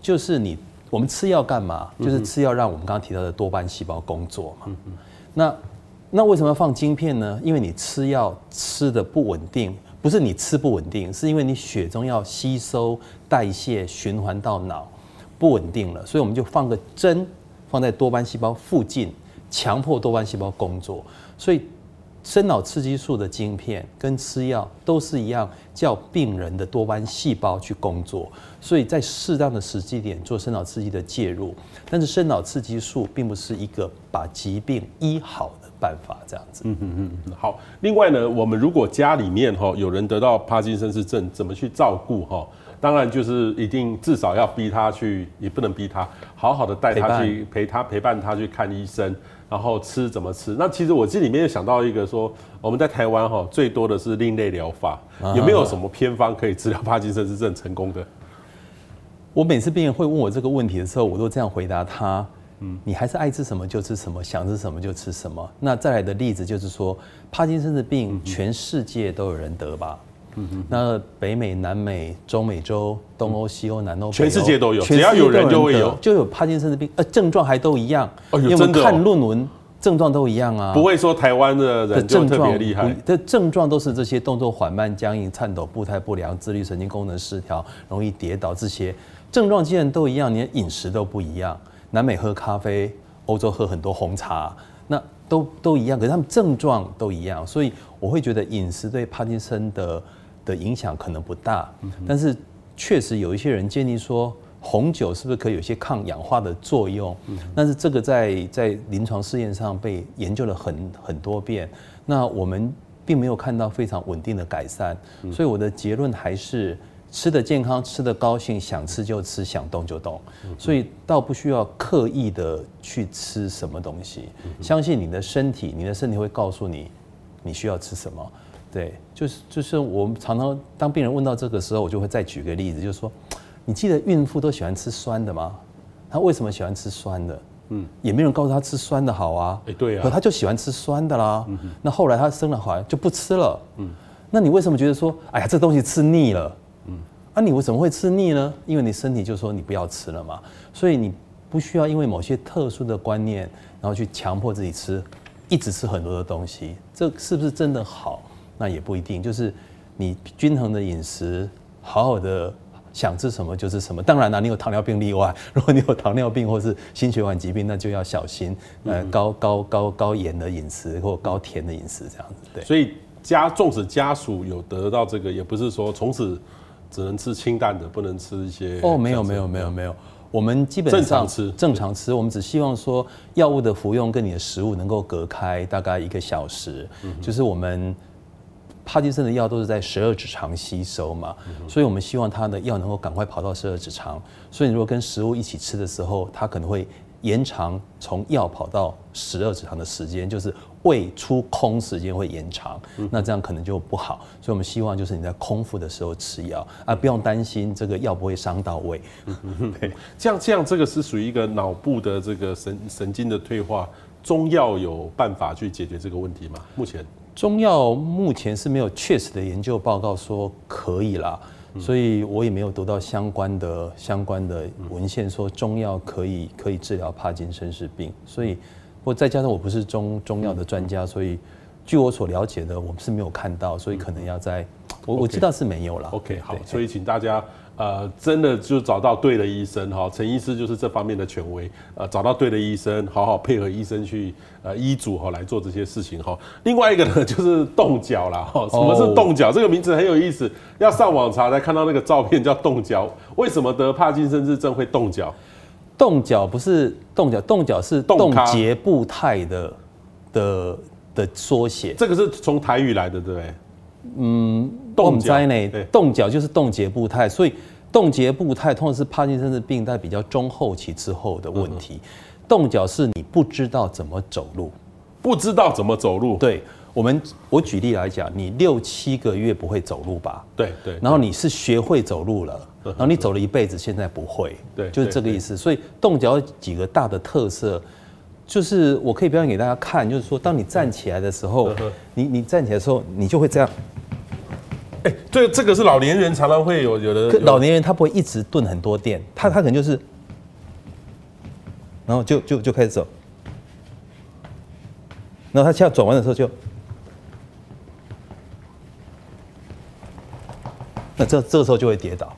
就是我们吃药干嘛？就是吃药让我们刚刚提到的多巴胺细胞工作嘛。那为什么要放晶片呢？因为你吃药吃的不稳定。不是你吃不稳定，是因为你血中要吸收、代谢、循环到脑不稳定了，所以我们就放个针放在多巴胺细胞附近，强迫多巴胺细胞工作。所以生脑刺激素的晶片跟吃药都是一样，叫病人的多巴胺细胞去工作。所以在适当的时机点做生脑刺激的介入，但是生脑刺激素并不是一个把疾病医好的办法这样子。好。另外呢，我们如果家里面有人得到帕金森氏症，怎么去照顾哈？当然就是一定至少要逼他去，也不能逼他，好好的带他去陪伴他去看医生，然后吃怎么吃。那其实我这里面又想到一个说，我们在台湾哈最多的是另类疗法，有没有什么偏方可以治疗帕金森氏症成功的？我每次病人会问我这个问题的时候，我都这样回答他。你还是爱吃什么就吃什么，想吃什么就吃什么。那再来的例子就是说，帕金森的病全世界都有人得吧？那北美、南美、中美洲、东欧、西欧、南欧，全世界都有，只要有人就会有，就有帕金森的病，症状还都一样。因为我们看论文。症状都一样啊，不会说台湾的人就特别厉害。的症状都是这些动作缓慢、僵硬、颤抖、步态不良、自律神经功能失调、容易跌倒这些症状，既然都一样，连饮食都不一样。南美喝咖啡，欧洲喝很多红茶，那都一样，可是他们症状都一样，所以我会觉得饮食对帕金森的影响可能不大，但是确实有一些人建议说。 红酒是不是可以有些抗氧化的作用？但是这个在临床试验上被研究了很多遍，那我们并没有看到非常稳定的改善，所以我的结论还是吃得健康，吃得高兴，想吃就吃，想动就动，所以倒不需要刻意的去吃什么东西，相信你的身体，你的身体会告诉你你需要吃什么。对，就是我们常常当病人问到这个时候，我就会再举个例子，就是说。 你记得孕妇都喜欢吃酸的吗？她为什么喜欢吃酸的？嗯，也没有人告诉她吃酸的好啊。哎，对啊。可她就喜欢吃酸的啦。嗯、那后来她生了孩就不吃了。嗯，那你为什么觉得说，哎呀，这东西吃腻了？嗯，啊，你为什么会吃腻呢？因为你身体就说你不要吃了嘛。所以你不需要因为某些特殊的观念，然后去强迫自己吃，一直吃很多的东西。这是不是真的好？那也不一定。就是你均衡的饮食，好好的。 想吃什么就是什么，当然啦、啊，你有糖尿病例外。如果你有糖尿病或是心血管疾病，那就要小心。高盐的饮食或高甜的饮食这样子。对，所以纵使家属有得到这个，也不是说从此只能吃清淡的，不能吃一些。哦，没有，我们基本上正常吃，我们只希望说药物的服用跟你的食物能够隔开大概1个小时，就是我们。 帕金森的药都是在12指肠吸收嘛，所以我们希望它的药能够赶快跑到12指肠。所以你如果跟食物一起吃的时候，它可能会延长从药跑到12指肠的时间，就是胃出空时间会延长。那这样可能就不好。所以我们希望就是你在空腹的时候吃药啊，不用担心这个药不会伤到胃。对，这样这个是属于一个脑部的这个神经的退化，中药有办法去解决这个问题吗？目前？ 中药目前是没有确实的研究报告说可以啦，所以我也没有读到相关的文献说中药可以治疗帕金森氏病，所以我再加上我不是中药的专家，所以据我所了解的，我们是没有看到，所以可能要在我知道是没有啦。OK， 好，所以请大家。 真的就找到对的医生哈，陈医师就是这方面的权威。找到对的医生，好好配合医生去医嘱哈来做这些事情哈。另外一个呢就是冻脚啦哈，什么是冻脚？ 这个名字很有意思，要上网查才看到那个照片叫冻脚。为什么得帕金森氏症会冻脚？冻脚不是冻脚，冻脚是冻结步态的缩写。这个是从台语来的，对不对？ 嗯，冻脚呢？冻脚就是冻结步态，所以冻结步态通常是帕金森氏病在比较中后期之后的问题。冻脚是你不知道怎么走路，对我举例来讲，你6、7个月不会走路吧？对。然后你是学会走路了，然后你走了一辈子，现在不会，对，就是这个意思。所以冻脚有几个大的特色。 就是我可以表演给大家看，就是说，当你站起来的时候，你站起来的时候，你就会这样。哎，这个是老年人常常会有的。老年人他不会一直蹲很多垫，他可能就是，然后就开始走，然后他下转弯的时候就，那这个时候就会跌倒。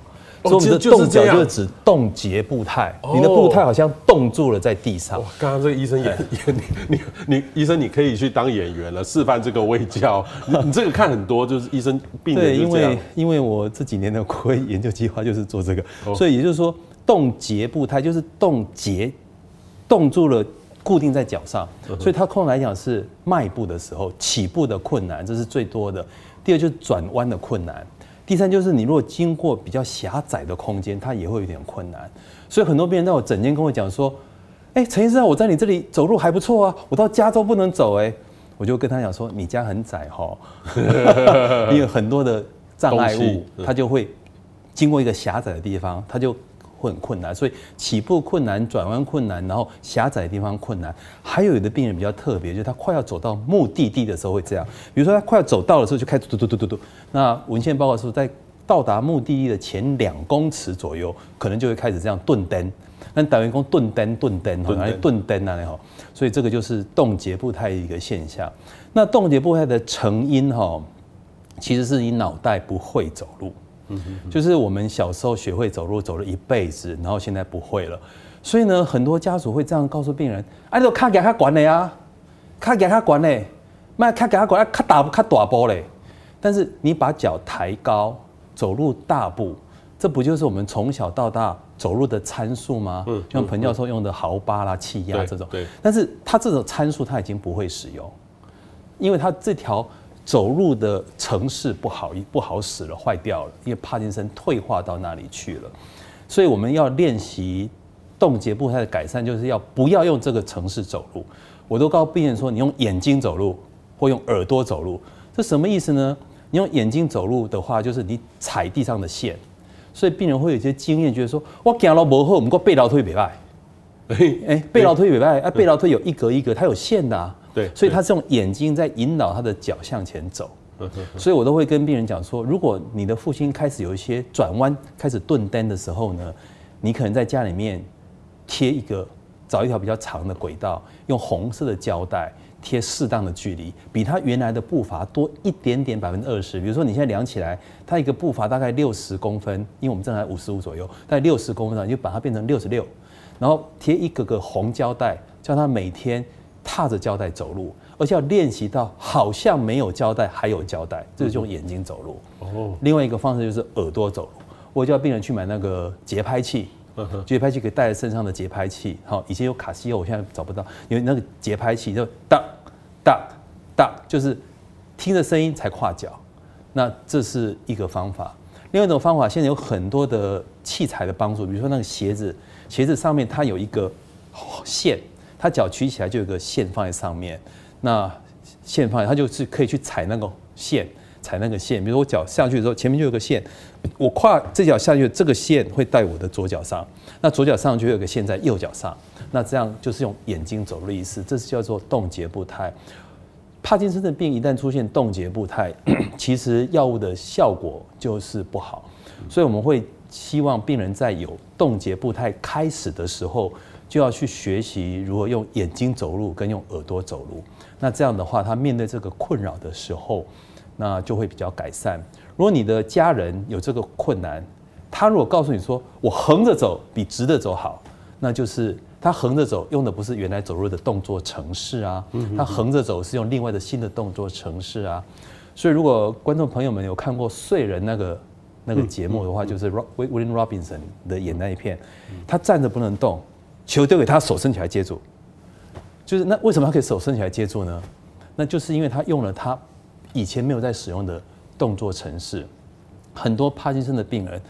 所以我们的冻脚就是指冻结步态，你的步态好像冻住了在地上。刚刚这个医生你医生你可以去当演员了，示范这个卫教。你这个看很多就是医生病人就这样。对，因为我这几年的国卫研究计划就是做这个，所以也就是说冻结步态就是冻住了，固定在脚上，所以它通常来讲是迈步的时候起步的困难，这是最多的。第二就是转弯的困难。 第三就是你如果经过比较狭窄的空间，它也会有点困难，所以很多病人在我诊间跟我讲说：“哎，陈医生，我在你这里走路还不错啊，我到家都不能走哎。”我就跟他讲说：“你家很窄哈，你有很多的障碍物，它就会经过一个狭窄的地方，它就会很困难。所以起步困难、转弯困难，然后狭窄的地方困难。还有的病人比较特别，就是他快要走到目的地的时候会这样，比如说他快要走到的时候就开始嘟嘟嘟嘟嘟。” 那文献报告说，在到达目的地的前2公尺左右，可能就会开始这样顿蹬。那导员工顿蹬，好像顿蹬啊，吼。所以这个就是冻结步态的一个现象。那冻结步态的成因，哈，其实是你脑袋不会走路。就是我们小时候学会走路，走了一辈子，然后现在不会了。所以呢，很多家属会这样告诉病人：，哎、啊，都卡给他管了呀，卡给他管嘞，迈卡给他管，卡大波嘞。但是你把脚抬高，走路大步，这不就是我们从小到大走路的参数吗？像彭教授用的毫巴啦、气压这种。但是他这种参数他已经不会使用，因为他这条走路的程式不好使了，坏掉了，因为帕金森退化到那里去了。所以我们要练习冻结步态的改善，就是要不要用这个程式走路。我都告诉病人说，你用眼睛走路或用耳朵走路，这什么意思呢？你用眼睛走路的话，就是你踩地上的线，所以病人会有一些经验，觉得说我走路不好，我们过背劳推袂歹，背劳推袂歹啊，背劳推有一格一格，它有线的、啊，对，所以它是用眼睛在引导他的脚向前走。所以我都会跟病人讲说，如果你的父亲开始有一些转弯，开始顿蹬的时候呢，你可能在家里面贴一个，找一条比较长的轨道，用红色的胶带。贴适当的距离，比他原来的步伐多一点点20%。比如说你现在量起来，他一个步伐大概60公分，因为我们正常55左右，大概60公分，你就把它变成66，然后贴一个个红胶带，叫他每天踏着胶带走路，而且要练习到好像没有胶带还有胶带，这就是用眼睛走路。哦，另外一个方式就是耳朵走路，我叫病人去买那个节拍器。节拍器可以带在身上的节拍器，好，以前有卡西欧，我现在找不到，因为那个节拍器就当当当，就是听着声音才跨脚。那这是一个方法，另外一种方法现在有很多的器材的帮助，比如说那个鞋子上面它有一个线，它脚举起来就有一个线放在上面，那线放在它就是可以去踩那个线。踩那个线，比如说我脚下去的时候，前面就有个线，我跨这脚下去，这个线会带我的左脚上，那左脚上就有个线在右脚上，那这样就是用眼睛走路的意思，这是叫做冻结步态。帕金森的病一旦出现冻结步态，其实药物的效果就是不好，所以我们会希望病人在有冻结步态开始的时候，就要去学习如何用眼睛走路跟用耳朵走路，那这样的话，他面对这个困扰的时候。那就会比较改善。如果你的家人有这个困难，他如果告诉你说我横着走比直着走好，那就是他横着走用的不是原来走路的动作程式啊，他横着走是用另外的新的动作程式啊。所以如果观众朋友们有看过《睡人》那个节目的话，就是 Will Robinson 的演那一片，他站着不能动，球丢给他手伸起来接住，就是那为什么他可以手伸起来接住呢？那就是因为他用了他。以前没有在使用的动作程式，很多帕金森的病人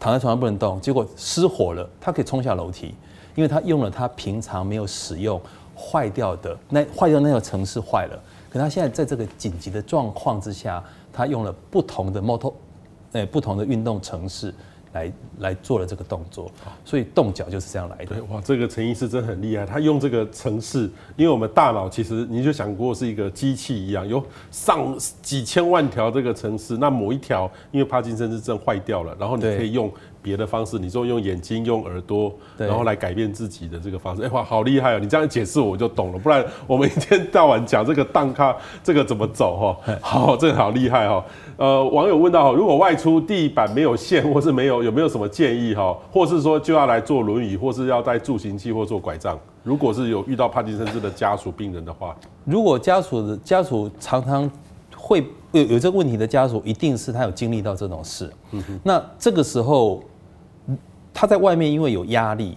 躺在床上不能动，结果失火了，他可以冲下楼梯，因为他用了他平常没有使用坏掉那条程式坏了，可他现在在这个紧急的状况之下，他用了不同的运动程式。来做了这个动作，所以动脚就是这样来的。对，哇，这个陈医师真的很厉害，他用这个程式，因为我们大脑其实你就想过是一个机器一样，有上几千万条这个程式，那某一条因为帕金森氏症坏掉了，然后你可以用别的方式，你说用眼睛、用耳朵，然后来改变自己的这个方式。哎、欸，哇，好厉害哦、喔！你这样解释我就懂了，不然我们一天到晚讲这个当咖，这个怎么走哈、喔？好，这个好厉害哈、喔。网友问到，如果外出地板没有线或是有没有什么建议哈、喔？或是说就要来坐轮椅，或是要带助行器或坐拐杖？如果是有遇到帕金森氏的家属病人的话，如果家属常常会有这个问题的家属，一定是他有经历到这种事。那这个时候。他在外面因为有压力，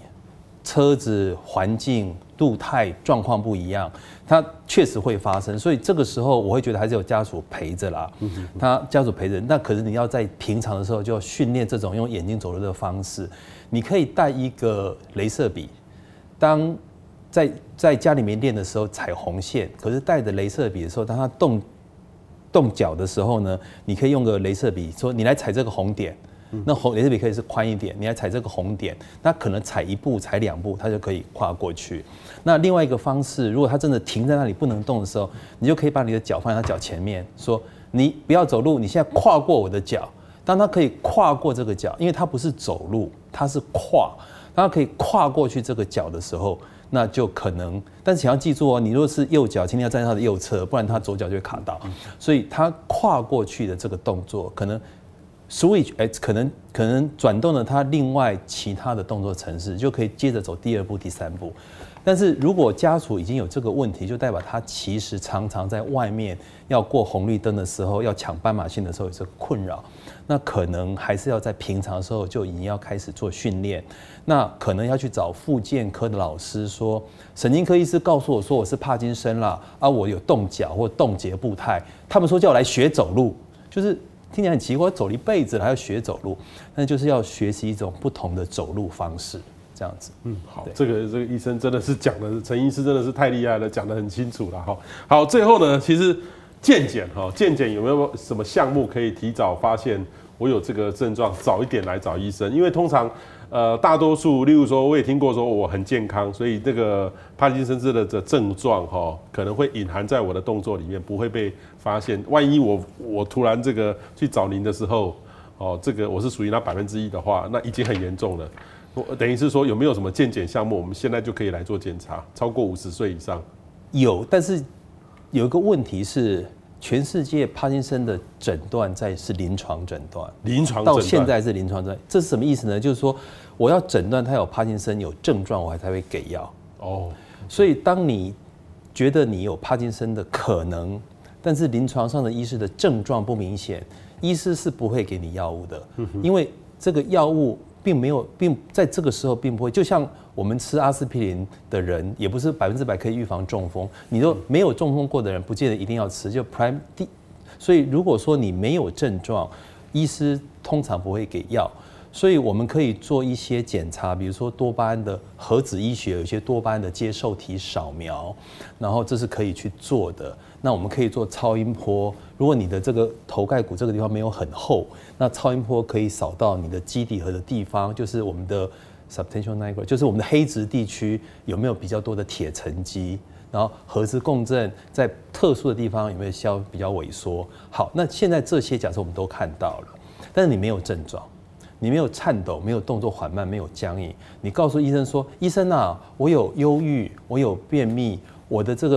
车子、环境、路态状况不一样，他确实会发生。所以这个时候，我会觉得还是有家属陪着啦。他家属陪着，那可是你要在平常的时候就要训练这种用眼睛走路的方式。你可以带一个雷射笔，当在家里面练的时候踩红线，可是带着雷射笔的时候，当他动脚的时候呢，你可以用个雷射笔说：“你来踩这个红点。”那雷射笔可以是宽一点，你来踩这个红点，那可能踩一步、踩2步，它就可以跨过去。那另外一个方式，如果它真的停在那里不能动的时候，你就可以把你的脚放在它脚前面，说你不要走路，你现在跨过我的脚，但它可以跨过这个脚，因为它不是走路，它是跨，它可以跨过去这个脚的时候，那就可能。但是请要记住哦，你如果是右脚，今天要站在它的右侧，不然它左脚就会卡到。所以它跨过去的这个动作，可能 switch， 可能转动了它另外其他的动作程式，就可以接着走第二步、第三步。 但是如果家属已经有这个问题，就代表他其实常常在外面要过红绿灯的时候，要抢斑马线的时候有这个困扰，那可能还是要在平常的时候就已经要开始做训练，那可能要去找复健科的老师说，神经科医师告诉我说我是帕金森啦，啊我有冻脚或冻结步态，他们说叫我来学走路，就是。 听起来很奇怪，走了一辈子了还要学走路，那就是要学习一种不同的走路方式，这样子。嗯，好，这个医生真的是讲的，陈医师真的是太厉害了，讲得很清楚了哈。好，最后呢，其实健检哈，健检有没有什么项目可以提早发现我有这个症状，早一点来找医生？因为通常大多数，例如说我也听过说我很健康，所以这个帕金森氏的症状哈，可能会隐含在我的动作里面，不会被。 发现，万一我突然这个去找您的时候，哦，这个我是属于那1%的话，那已经很严重了。我等于是说，有没有什么健检项目，我们现在就可以来做检查？超过50岁以上有，但是有一个问题是，全世界帕金森的诊断是临床诊断，到现在是临床诊断，这是什么意思呢？就是说，我要诊断他有帕金森有症状，我才会给药。哦，所以当你觉得你有帕金森的可能。 但是临床上的医师的症状不明显，医师是不会给你药物的，因为这个药物并没有，在这个时候并不会。就像我们吃阿司匹林的人，也不是100%可以预防中风。你都没有中风过的人，不见得一定要吃。就 所以如果说你没有症状，医师通常不会给药。所以我们可以做一些检查，比如说多巴胺的核子医学，有一些多巴胺的接受体扫描，然后这是可以去做的。 那我们可以做超音波，如果你的这个头盖骨这个地方没有很厚，那超音波可以扫到你的基底核的地方，就是我们的 substantia nigra， 就是我们的黑质地区有没有比较多的铁沉积，然后核磁共振在特殊的地方有没有消比较萎缩。好，那现在这些假设我们都看到了，但是你没有症状，你没有颤抖，没有动作缓慢，没有僵硬，你告诉医生说，医生啊，我有忧郁，我有便秘。 我的这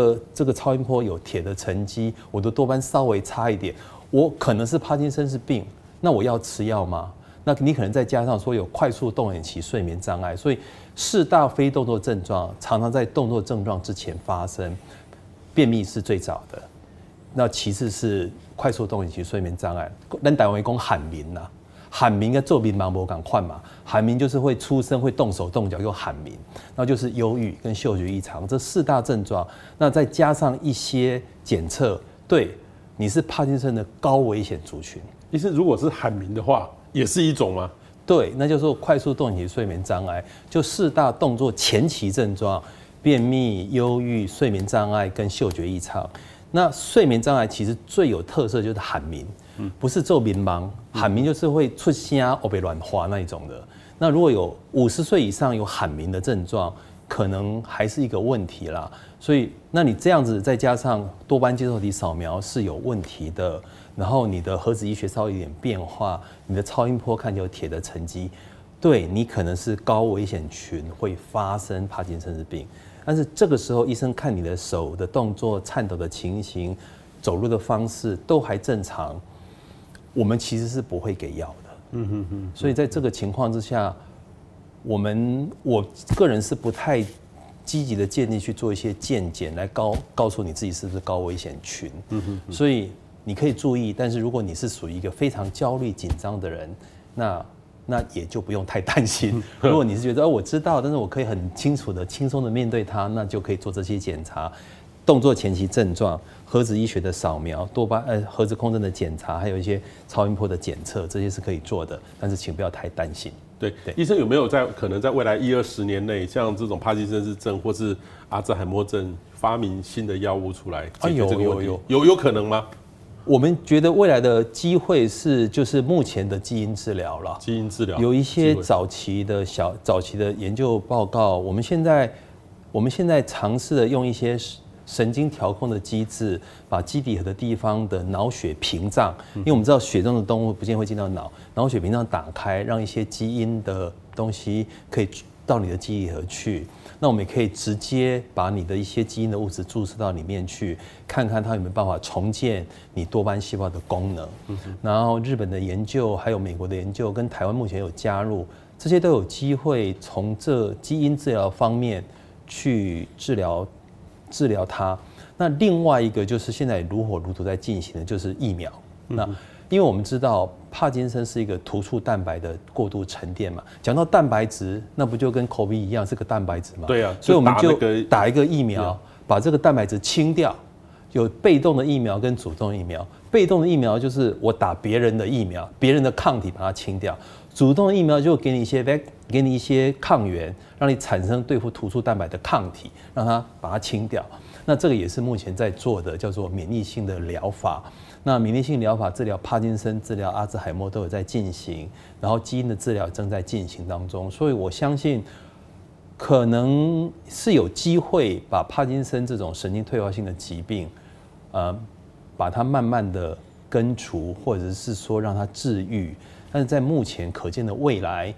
个超音波有铁的沉积，我的多巴胺稍微差一点，我可能是帕金森氏病，那我要吃药吗？那你可能再加上说有快速动眼期睡眠障碍，所以四大非动作症状常常在动作症状之前发生，便秘是最早的，那其次是快速动眼期睡眠障碍，咱台湾讲喊鸣呐。 喊鸣跟做民盲不敢换嘛，喊鸣就是会出声、会动手动脚又喊鸣，然后就是忧郁跟嗅觉异常这4大症状，那再加上一些检测，对，你是帕金森的高危险族群。医生，如果是喊鸣的话，也是一种吗？对，那就是快速动眼期睡眠障碍，就4大动作前期症状：便秘、忧郁、睡眠障碍跟嗅觉异常。那睡眠障碍其实最有特色就是喊鸣。 不是做民盲，喊鸣就是会出声、耳背软化那一种的。那如果有50岁以上有喊鸣的症状，可能还是一个问题啦。所以，那你这样子再加上多巴胺接受体扫描是有问题的，然后你的核子医学稍微有点变化，你的超音波看有铁的沉积，对你可能是高危险群会发生帕金森氏病。但是这个时候，医生看你的手的动作、颤抖的情形、走路的方式都还正常。 我们其实是不会给药的，所以在这个情况之下，我个人是不太积极的建议去做一些健检来告诉你自己是不是高危险群，所以你可以注意，但是如果你是属于一个非常焦虑紧张的人，那也就不用太担心。如果你是觉得我知道，但是我可以很清楚的、轻松的面对它，那就可以做这些检查。 动作前期症状、核子医学的扫描、多巴核子共振的检查，还有一些超音波的检测，这些是可以做的，但是请不要太担心。对，医生有没有可能在未来10-20年内，像这种帕金森氏症或是阿兹海默症，发明新的药物出来解决这个问题？有可能吗？我们觉得未来的机会是就是目前的基因治疗了，基因治疗有一些早期的研究报告，我们现在尝试的用一些。神经调控的机制，把基底核的地方的脑血屏障，因为我们知道血中的动物不见会进到脑，脑血屏障打开，让一些基因的东西可以到你的基底核去。那我们也可以直接把你的一些基因的物质注射到里面去，看看它有没有办法重建你多巴胺细胞的功能。然后日本的研究，还有美国的研究，跟台湾目前有加入，这些都有机会从这基因治疗方面去治疗它。那另外一个就是现在如火如荼在进行的就是疫苗。那因为我们知道帕金森是一个突触蛋白的过度沉淀嘛，讲到蛋白质，那不就跟 COVID 一样是个蛋白质嘛？对啊，所以我们就打一个疫苗，把这个蛋白质清掉。有被动的疫苗跟主动疫苗，被动的疫苗就是我打别人的疫苗，别人的抗体把它清掉。主动疫苗就给你一些 抗原，让你产生对付突触蛋白的抗体，让它把它清掉。那这个也是目前在做的，叫做免疫性的疗法。那免疫性疗法治疗帕金森、治疗阿兹海默都有在进行，然后基因的治疗正在进行当中。所以我相信，可能是有机会把帕金森这种神经退化性的疾病，把它慢慢的根除，或者是说让它治愈。但是在目前可见的未来，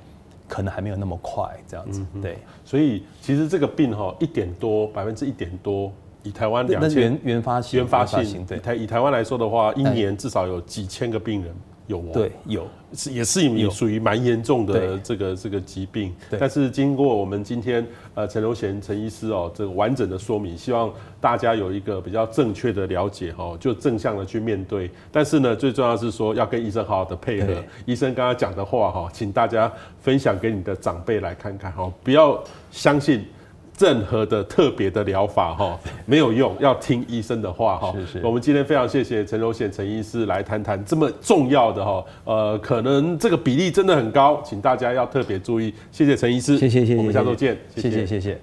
可能还没有那么快，这样子。对，所以其实这个病哈，1%多，1%多，以台湾2000原发性，对，以台湾来说的话，一年至少有几千个病人有哦，对，有，也是属于蛮严重的这个疾病。但是经过我们今天陈柔贤陈医师哦这个完整的说明，希望大家有一个比较正确的了解哈，就正向的去面对。但是呢，最重要的是说要跟医生好好的配合，医生刚刚讲的话哈，请大家分享给你的长辈来看看哈，不要相信任何的特别的疗法哈没有用，要听医生的话哈。我们今天非常谢谢陈柔贤陈医师来谈谈这么重要的哈，可能这个比例真的很高，请大家要特别注意。谢谢陈医师，谢谢，我们下周见，谢谢。